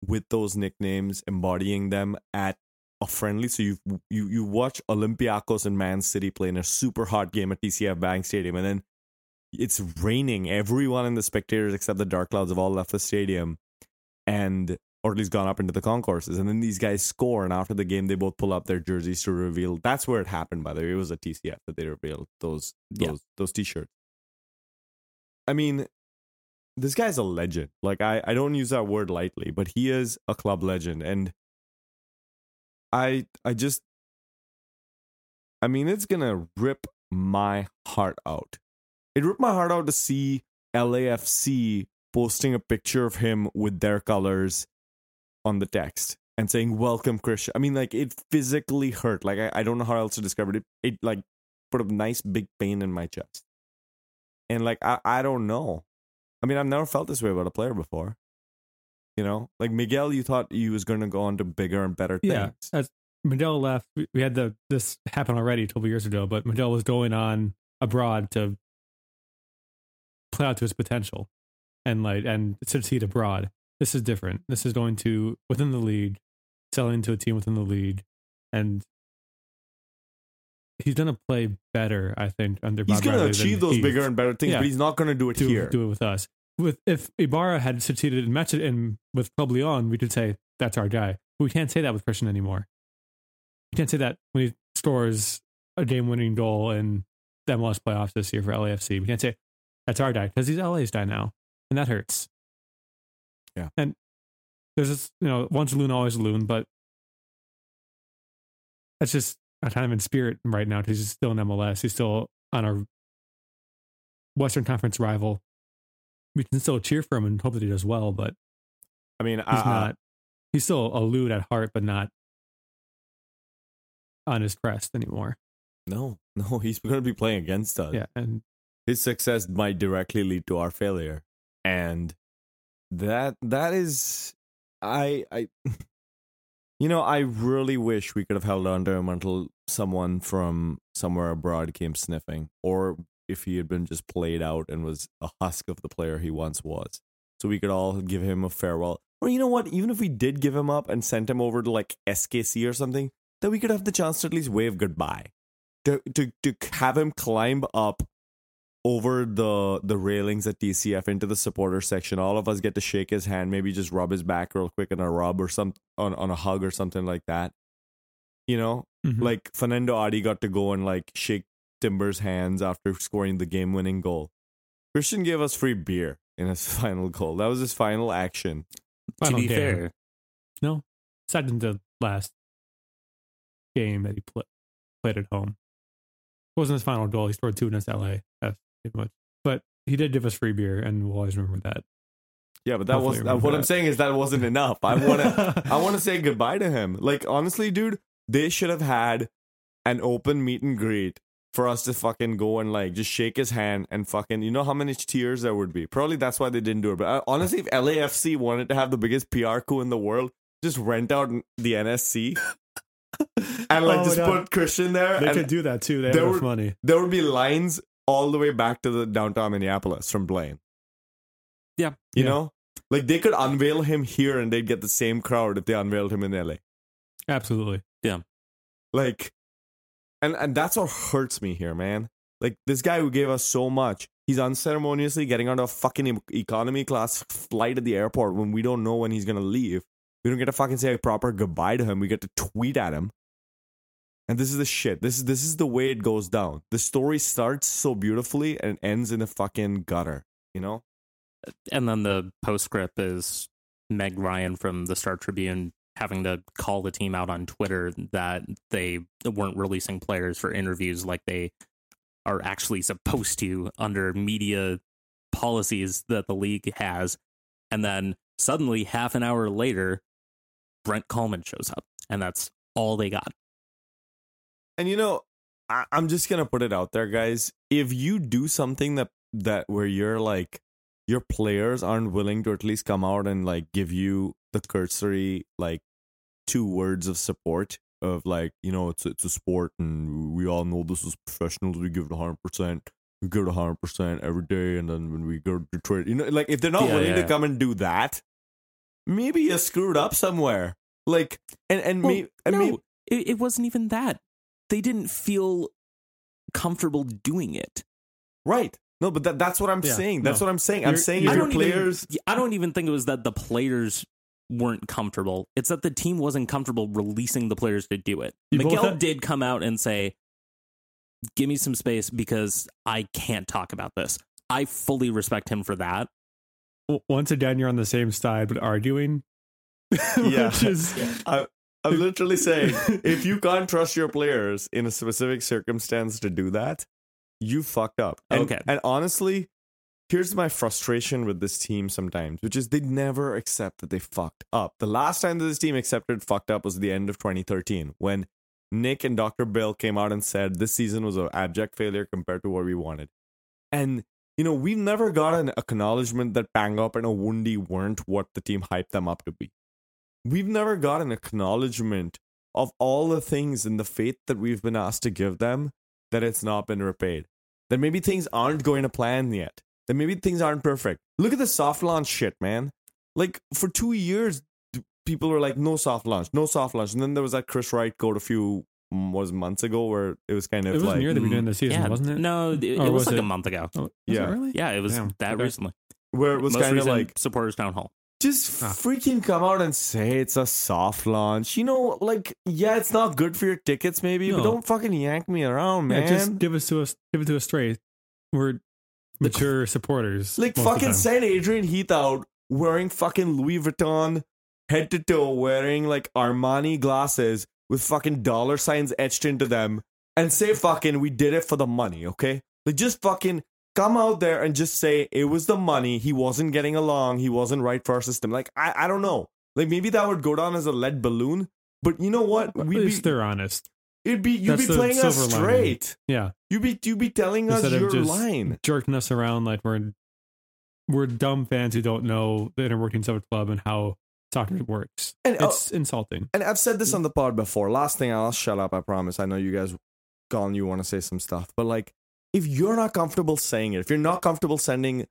with those nicknames, embodying them at a friendly. So you watch Olympiacos and Man City play in a super hot game at TCF Bank Stadium, and then it's raining. Everyone in the spectators except the dark clouds have all left the stadium, and or at least gone up into the concourses. And then these guys score, and after the game, they both pull up their jerseys to reveal. That's where it happened, by the way. It was a TCF that they revealed those T-shirts. I mean, this guy's a legend. Like, I don't use that word lightly, but he is a club legend. And I mean, it's going to rip my heart out. It ripped my heart out to see LAFC posting a picture of him with their colors on the text and saying, "Welcome, Christian." I mean, like, it physically hurt. Like, I don't know how else to describe it. It like, put a nice big pain in my chest. And, like, I don't know. I mean, I've never felt this way about a player before. You know? Like, Miguel, you thought he was going to go on to bigger and better things. Yeah. Miguel left. We had this happen already a couple years ago, but Miguel was going on abroad to play out to his potential and succeed abroad. This is different. This is going to, within the league, selling to a team within the league, and he's going to play better, I think, under Bob He's going to achieve those bigger and better things, but he's not going to do it here. Do it with us. If Ibarra had succeeded in match it in with Club Leon, we could say, that's our guy. But we can't say that with Christian anymore. You can't say that when he scores a game-winning goal in the MLS playoffs this year for LAFC. We can't say, that's our guy, because he's LA's guy now. And that hurts. Yeah. And there's this, once a loon, always a loon, but that's just kind of in spirit right now because he's still in MLS. He's still on our Western Conference rival. We can still cheer for him and hope that he does well, but I mean, he's not. He's still a loon at heart, but not on his crest anymore. No, he's going to be playing against us. Yeah, and his success might directly lead to our failure, and that is, I. I really wish we could have held on to him until someone from somewhere abroad came sniffing, or if he had been just played out and was a husk of the player he once was. So we could all give him a farewell. Or you know what? Even if we did give him up and sent him over to like SKC or something, then we could have the chance to at least wave goodbye. To have him climb up over the railings at TCF into the supporter section. All of us get to shake his hand, maybe just rub his back real quick in a rub or something on a hug or something like that. You know, like Fernando Adi got to go and like shake Timber's hands after scoring the game-winning goal. Christian gave us free beer in his final goal. That was his final action. To be fair. No, second to last game that he played at home. It wasn't his final goal. He scored two against LA. Much, but he did give us free beer, and we'll always remember that. Yeah, but that was what I'm saying is that wasn't enough. I want to say goodbye to him. Like, honestly, dude, they should have had an open meet and greet for us to fucking go and like just shake his hand and fucking, you know how many tears there would be. Probably that's why they didn't do it. But honestly, if LAFC wanted to have the biggest PR coup in the world, just rent out the NSC. And like just put Christian there. They could do that too. They have money. There would be lines all the way back to the downtown Minneapolis from Blaine. Yeah. You know? Like, they could unveil him here and they'd get the same crowd if they unveiled him in LA. Absolutely. Yeah. Like, and that's what hurts me here, man. Like, this guy who gave us so much, he's unceremoniously getting on a fucking economy class flight at the airport when we don't know when he's going to leave. We don't get to fucking say a proper goodbye to him. We get to tweet at him. And this is the shit. This is the way it goes down. The story starts so beautifully and ends in a fucking gutter, you know? And then the postscript is Meg Ryan from the Star Tribune having to call the team out on Twitter that they weren't releasing players for interviews like they are actually supposed to under media policies that the league has. And then suddenly, half an hour later, Brent Coleman shows up. And that's all they got. And, I'm just going to put it out there, guys. If you do something that where you're like, your players aren't willing to at least come out and like give you the cursory, like 2 words of support of like, you know, it's a sport and we all know this is professionals. We give it 100%. We give it 100% every day. And then when we go to trade, you know, like if they're not willing to come and do that, maybe you're screwed up somewhere. Like, it wasn't even that. They didn't feel comfortable doing it. Right. No, but that's what I'm saying. That's what I'm saying. I'm saying your players... I don't even think it was that the players weren't comfortable. It's that the team wasn't comfortable releasing the players to do it. Miguel did come out and say, give me some space because I can't talk about this. I fully respect him for that. Once again, you're on the same side, but arguing. Yeah. I'm literally saying, if you can't trust your players in a specific circumstance to do that, you fucked up. And, okay. And honestly, here's my frustration with this team sometimes, which is they never accept that they fucked up. The last time that this team accepted fucked up was the end of 2013 when Nick and Dr. Bill came out and said this season was an abject failure compared to what we wanted. And, you know, we've never got an acknowledgement that Pangop and Owundi weren't what the team hyped them up to be. We've never got an acknowledgement of all the things and the faith that we've been asked to give them, that it's not been repaid, that maybe things aren't going to plan yet, that maybe things aren't perfect. Look at the soft launch shit, man. Like, for 2 years, people were like, no soft launch. And then there was that Chris Wright quote a few months ago where it was kind of like... It was near the beginning of the season, wasn't it? No, it was like a month ago. Oh, yeah. Really? Yeah, it was recently. Where it was kind of like... Supporters Town Hall. Just freaking come out and say it's a soft launch. You know, like, yeah, it's not good for your tickets, maybe, but don't fucking yank me around, man. Just give it to us straight. We're mature supporters. Like, fucking send Adrian Heath out wearing fucking Louis Vuitton head to toe, wearing like Armani glasses with fucking dollar signs etched into them, and say fucking we did it for the money, okay? Like, just fucking come out there and just say it was the money. He wasn't getting along. He wasn't right for our system. Like, I don't know. Like, maybe that would go down as a lead balloon. But you know what? At least they're honest. You'd be playing us straight. Lining. Yeah. You'd be telling us your line. Jerking us around like we're dumb fans who don't know the inner workings of a club and how soccer works. And it's insulting. And I've said this on the pod before. Last thing, I'll shut up. I promise. I know you guys, Colin, you want to say some stuff, but like, if you're not comfortable saying it, if you're not comfortable sending,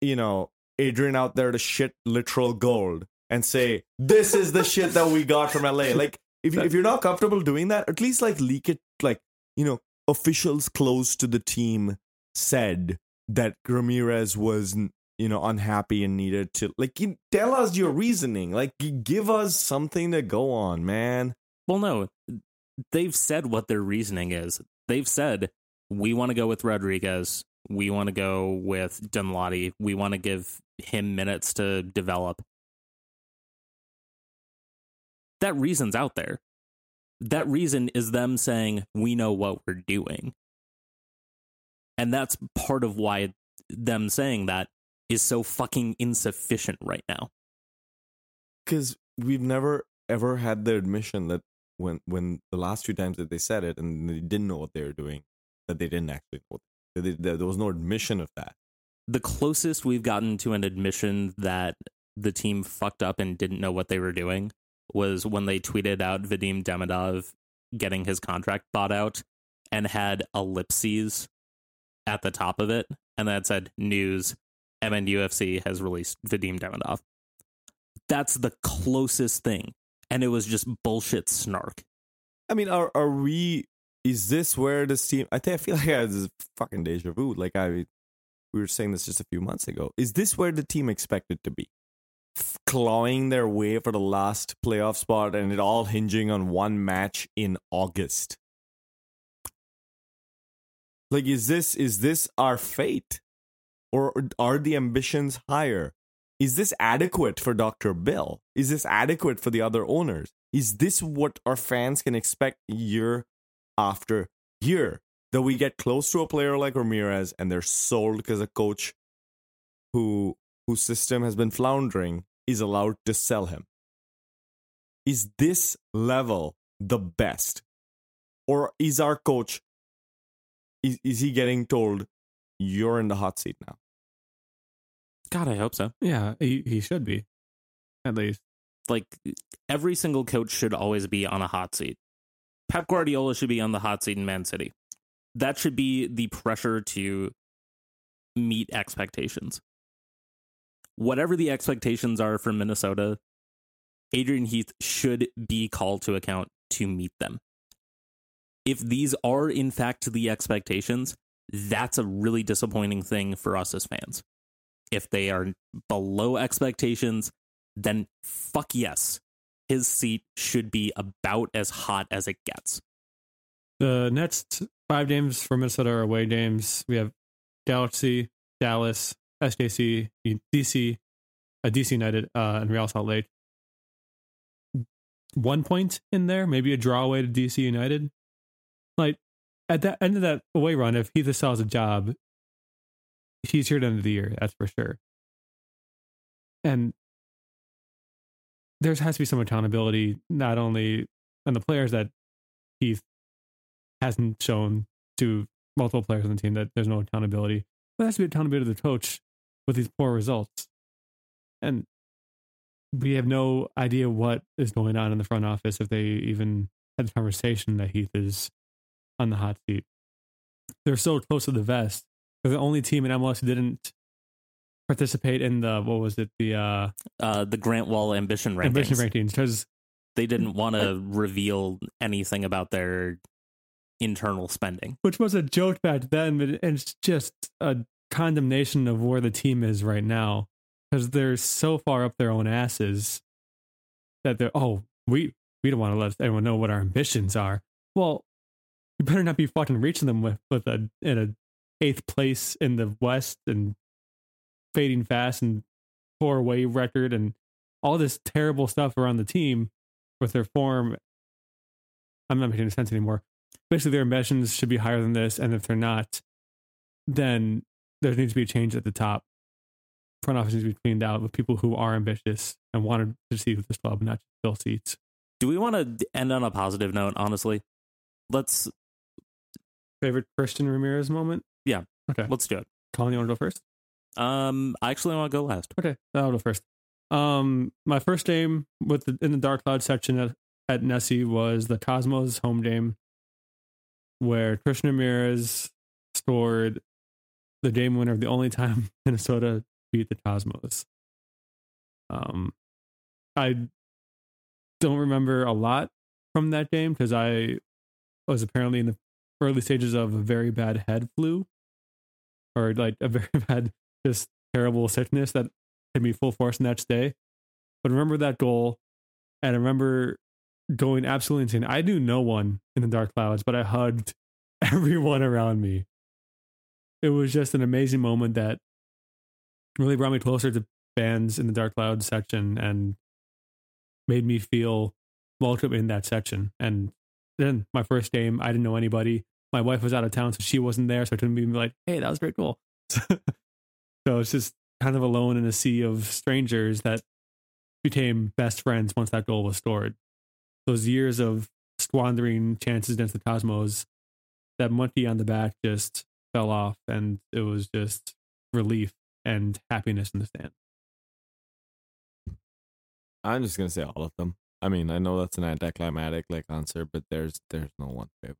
you know, Adrian out there to shit literal gold and say, this is the shit that we got from LA. Like, if you're not comfortable doing that, at least like leak it, like, you know, officials close to the team said that Ramirez was, you know, unhappy and needed to, like, you tell us your reasoning, like, you give us something to go on, man. Well, no, they've said what their reasoning is. They've said, we want to go with Rodriguez. We want to go with Danladi. We want to give him minutes to develop. That reason's out there. That reason is them saying, we know what we're doing. And that's part of why them saying that is so fucking insufficient right now. Because we've never, ever had the admission that when the last few times that they said it and they didn't know what they were doing, that they didn't actually know. There was no admission of that. The closest we've gotten to an admission that the team fucked up and didn't know what they were doing was when they tweeted out Vadim Demidov getting his contract bought out and had ellipses at the top of it. And that said, news, MNUFC has released Vadim Demidov. That's the closest thing. And it was just bullshit snark. I mean, are we... Is this where this team... I feel like I had this fucking deja vu. Like, we were saying this just a few months ago. Is this where the team expected to be? Clawing their way for the last playoff spot and it all hinging on one match in August? Like, is this our fate? Or are the ambitions higher? Is this adequate for Dr. Bill? Is this adequate for the other owners? Is this what our fans can expect year after year, that we get close to a player like Ramirez and they're sold because a coach whose system has been floundering is allowed to sell him? Is this level the best? Or is our coach, is he getting told, you're in the hot seat now? God, I hope so. Yeah, he should be, at least. Like, every single coach should always be on a hot seat. Pep Guardiola should be on the hot seat in Man City. That should be the pressure to meet expectations. Whatever the expectations are for Minnesota, Adrian Heath should be called to account to meet them. If these are, in fact, the expectations, that's a really disappointing thing for us as fans. If they are below expectations, then fuck yes. His seat should be about as hot as it gets. The next 5 games for Minnesota are away games. We have Galaxy, Dallas, SKC, DC United, and Real Salt Lake. 1 point in there, maybe a draw away to DC United. Like, at the end of that away run, if Heath sells a job, he's here at the end of the year, that's for sure. And there has to be some accountability, not only on the players that Heath hasn't shown to multiple players on the team that there's no accountability, but there has to be accountability to the coach with these poor results. And we have no idea what is going on in the front office, if they even had the conversation that Heath is on the hot seat. They're so close to the vest. They're the only team in MLS who didn't participate in the, what was it, the Grant Wall ambition rankings, because they didn't want to reveal anything about their internal spending, which was a joke back then, but it's just a condemnation of where the team is right now, because they're so far up their own asses that they're, oh, we don't want to let anyone know what our ambitions are. Well, you better not be fucking reaching them in a 8th place in the West and fading fast and poor away record and all this terrible stuff around the team with their form. I'm not making any sense anymore. Basically, their ambitions should be higher than this, and if they're not, then there needs to be a change at the top. Front office needs to be cleaned out with people who are ambitious and wanted to see with this club, not just fill seats. Do we want to end on a positive note, honestly? Let's... Favorite Christian Ramirez moment? Yeah. Okay. Let's do it. Colin, you want to go first? I actually want to go last. Okay. I'll go first. My first game in the Dark Cloud section at Nessie was the Cosmos home game, where Christian Ramirez scored the game winner, the only time Minnesota beat the Cosmos. I don't remember a lot from that game because I was apparently in the early stages of a very bad head flu, or like a very bad, just terrible sickness that can be full force the next day. But remember that goal, and I remember going absolutely insane. I knew no one in the Dark Clouds, but I hugged everyone around me. It was just an amazing moment that really brought me closer to fans in the Dark Clouds section and made me feel welcome in that section. And then my first game, I didn't know anybody. My wife was out of town, so she wasn't there, so I couldn't be like, hey, that was pretty cool. So it's just kind of alone in a sea of strangers that became best friends once that goal was scored. Those years of squandering chances against the Cosmos, that monkey on the back just fell off, and it was just relief and happiness in the stand. I'm just going to say all of them. I mean, I know that's an anticlimactic answer, but there's no one favorite.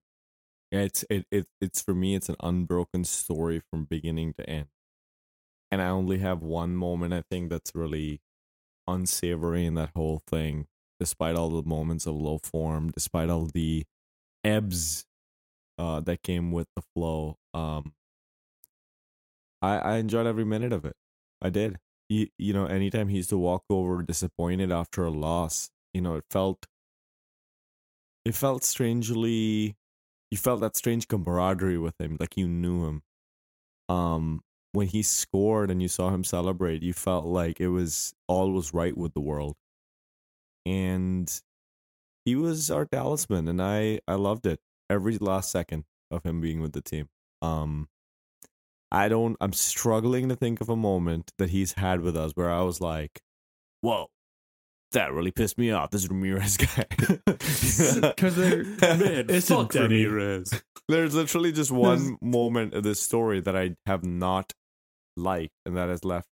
It's for me, it's an unbroken story from beginning to end, and I only have one moment I think that's really unsavory in that whole thing. Despite all the moments of low form, despite all the ebbs that came with the flow, I enjoyed every minute of it. I did. You know, anytime he used to walk over disappointed after a loss, you know, it felt strangely, you felt that strange camaraderie with him, like you knew him. When he scored and you saw him celebrate, you felt like it was all was right with the world. And he was our talisman, and I loved it. Every last second of him being with the team. I'm struggling to think of a moment that he's had with us where I was like, whoa, that really pissed me off, this Ramirez guy. Because they're, man, fuck Ramirez. There's literally just one moment of this story that I have not liked, and that has left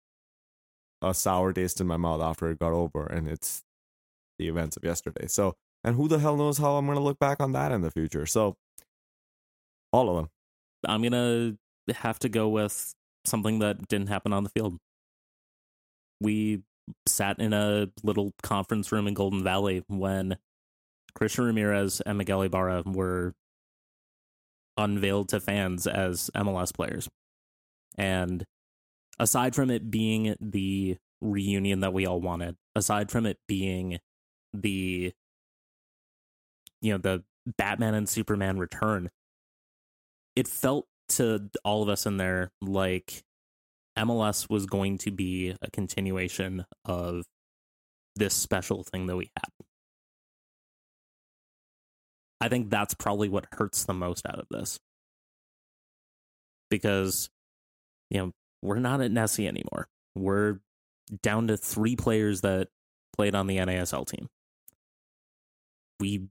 a sour taste in my mouth after it got over, and it's the events of yesterday. So, and who the hell knows how I'm going to look back on that in the future. So, all of them. I'm going to have to go with something that didn't happen on the field. We sat in a little conference room in Golden Valley when Christian Ramirez and Miguel Ibarra were unveiled to fans as MLS players. And aside from it being the reunion that we all wanted, aside from it being the, you know, the Batman and Superman return, it felt to all of us in there like MLS was going to be a continuation of this special thing that we had. I think that's probably what hurts the most out of this. Because, you know, we're not at Nessie anymore. We're down to 3 players that played on the NASL team. We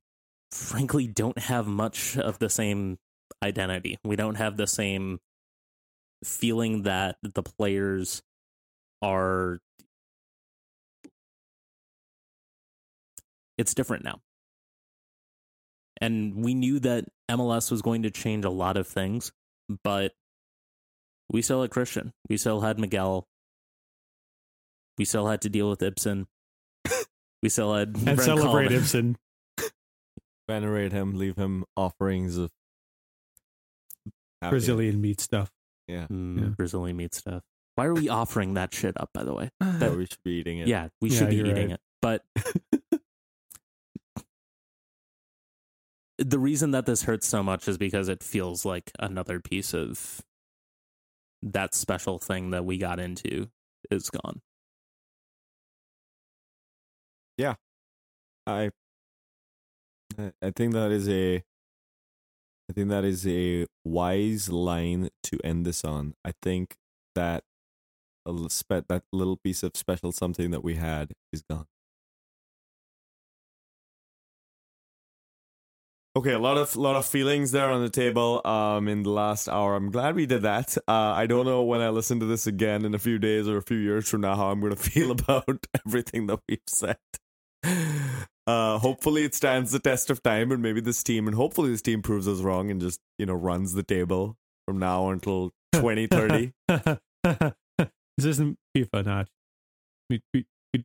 frankly don't have much of the same identity. We don't have the same feeling that the players are, it's different now. And we knew that MLS was going to change a lot of things, but we still had Christian. We still had Miguel. We still had to deal with Ibsen. We still had and Brent celebrate Coleman. Ibsen. Venerate him, leave him offerings of happiness. Brazilian meat stuff. Yeah. Brazilian meat stuff. Why are we offering that shit up, by the way? No, we should be eating it. Yeah, we should be eating it. But the reason that this hurts so much is because it feels like another piece of that special thing that we got into is gone. Yeah. I think that is a wise line to end this on. I think that that little piece of special something that we had is gone. Okay, a lot of feelings there on the table in the last hour. I'm glad we did that. I don't know when I listen to this again in a few days or a few years from now how I'm going to feel about everything that we've said. Hopefully it stands the test of time, and maybe this team proves us wrong and just, you know, runs the table from now until 2030. This isn't FIFA, Notch. We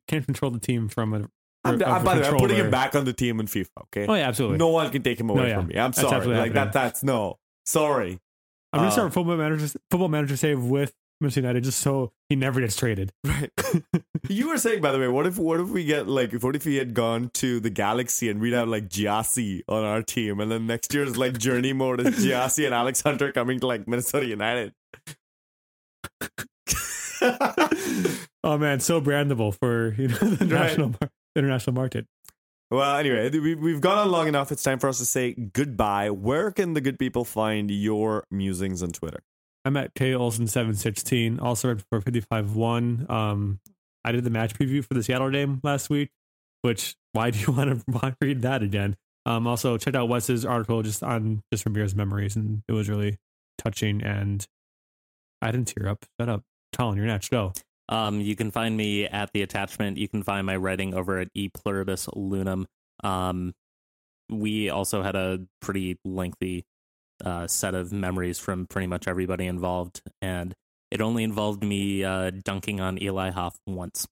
can't control the team from a... By the way, I'm putting him back on the team in FIFA, okay? Oh, yeah, absolutely. No one can take him away from me. I'm sorry. Like, that's no. Sorry. I'm going to start football manager save with Manchester United just so he never gets traded. Right. You were saying, by the way, what if we get, like, what if he had gone to the Galaxy and we'd have, like, Giassi on our team, and then next year's, like, journey mode is Giassi and Alex Hunter coming to, like, Minnesota United. Oh, man, so brandable for, you know, the national international market. Well, anyway, we've gone on long enough. It's time for us to say goodbye. Where can the good people find your musings on Twitter? I'm at kolson716, also at 455.1. I did the match preview for the Seattle game last week, which, why do you want to read that again? Also, check out Wes's article just from Ramirez's memories, and it was really touching, and I didn't tear up. Shut up. Colin, you're next. Go. You can find me at The Attachment. You can find my writing over at E Pluribus Lunum. We also had a pretty lengthy set of memories from pretty much everybody involved, and it only involved me dunking on Eli Hoff once.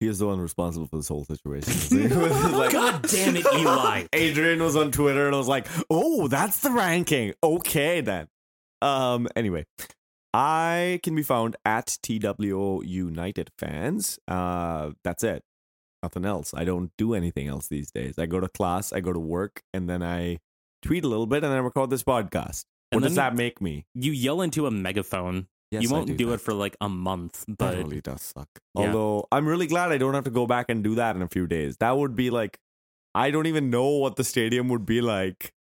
He is the one responsible for this whole situation. Like, God damn it, Eli. Adrian was on Twitter and I was like, oh, that's the ranking. Okay, then. Anyway. I can be found at TWO United Fans. That's it. Nothing else. I don't do anything else these days. I go to class, I go to work, and then I tweet a little bit, and I record this podcast. What does that make me? You yell into a megaphone. Yes, you won't do it for like a month. But it really does suck. Yeah. Although I'm really glad I don't have to go back and do that in a few days. That would be like, I don't even know what the stadium would be like.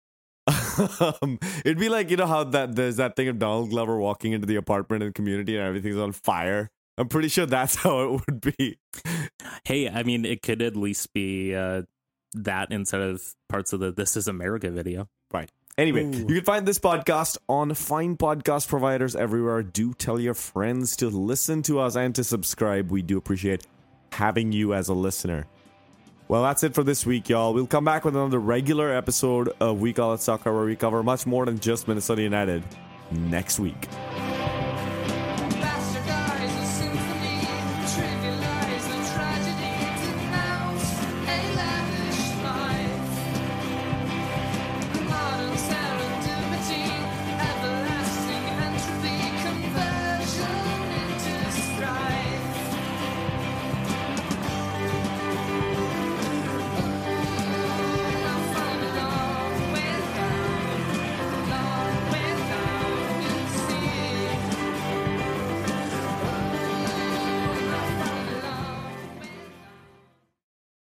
It'd be like, you know how that there's that thing of Donald Glover walking into the apartment and community and everything's on fire. I'm pretty sure that's how it would be. hey, I mean, it could at least be that instead of parts of the This Is America video. Right. Anyway, you can find this podcast on fine podcast providers everywhere. Do tell your friends to listen to us and to subscribe. We do appreciate having you as a listener. Well, that's it for this week, y'all. We'll come back with another regular episode of We Call It Soccer, where we cover much more than just Minnesota United next week.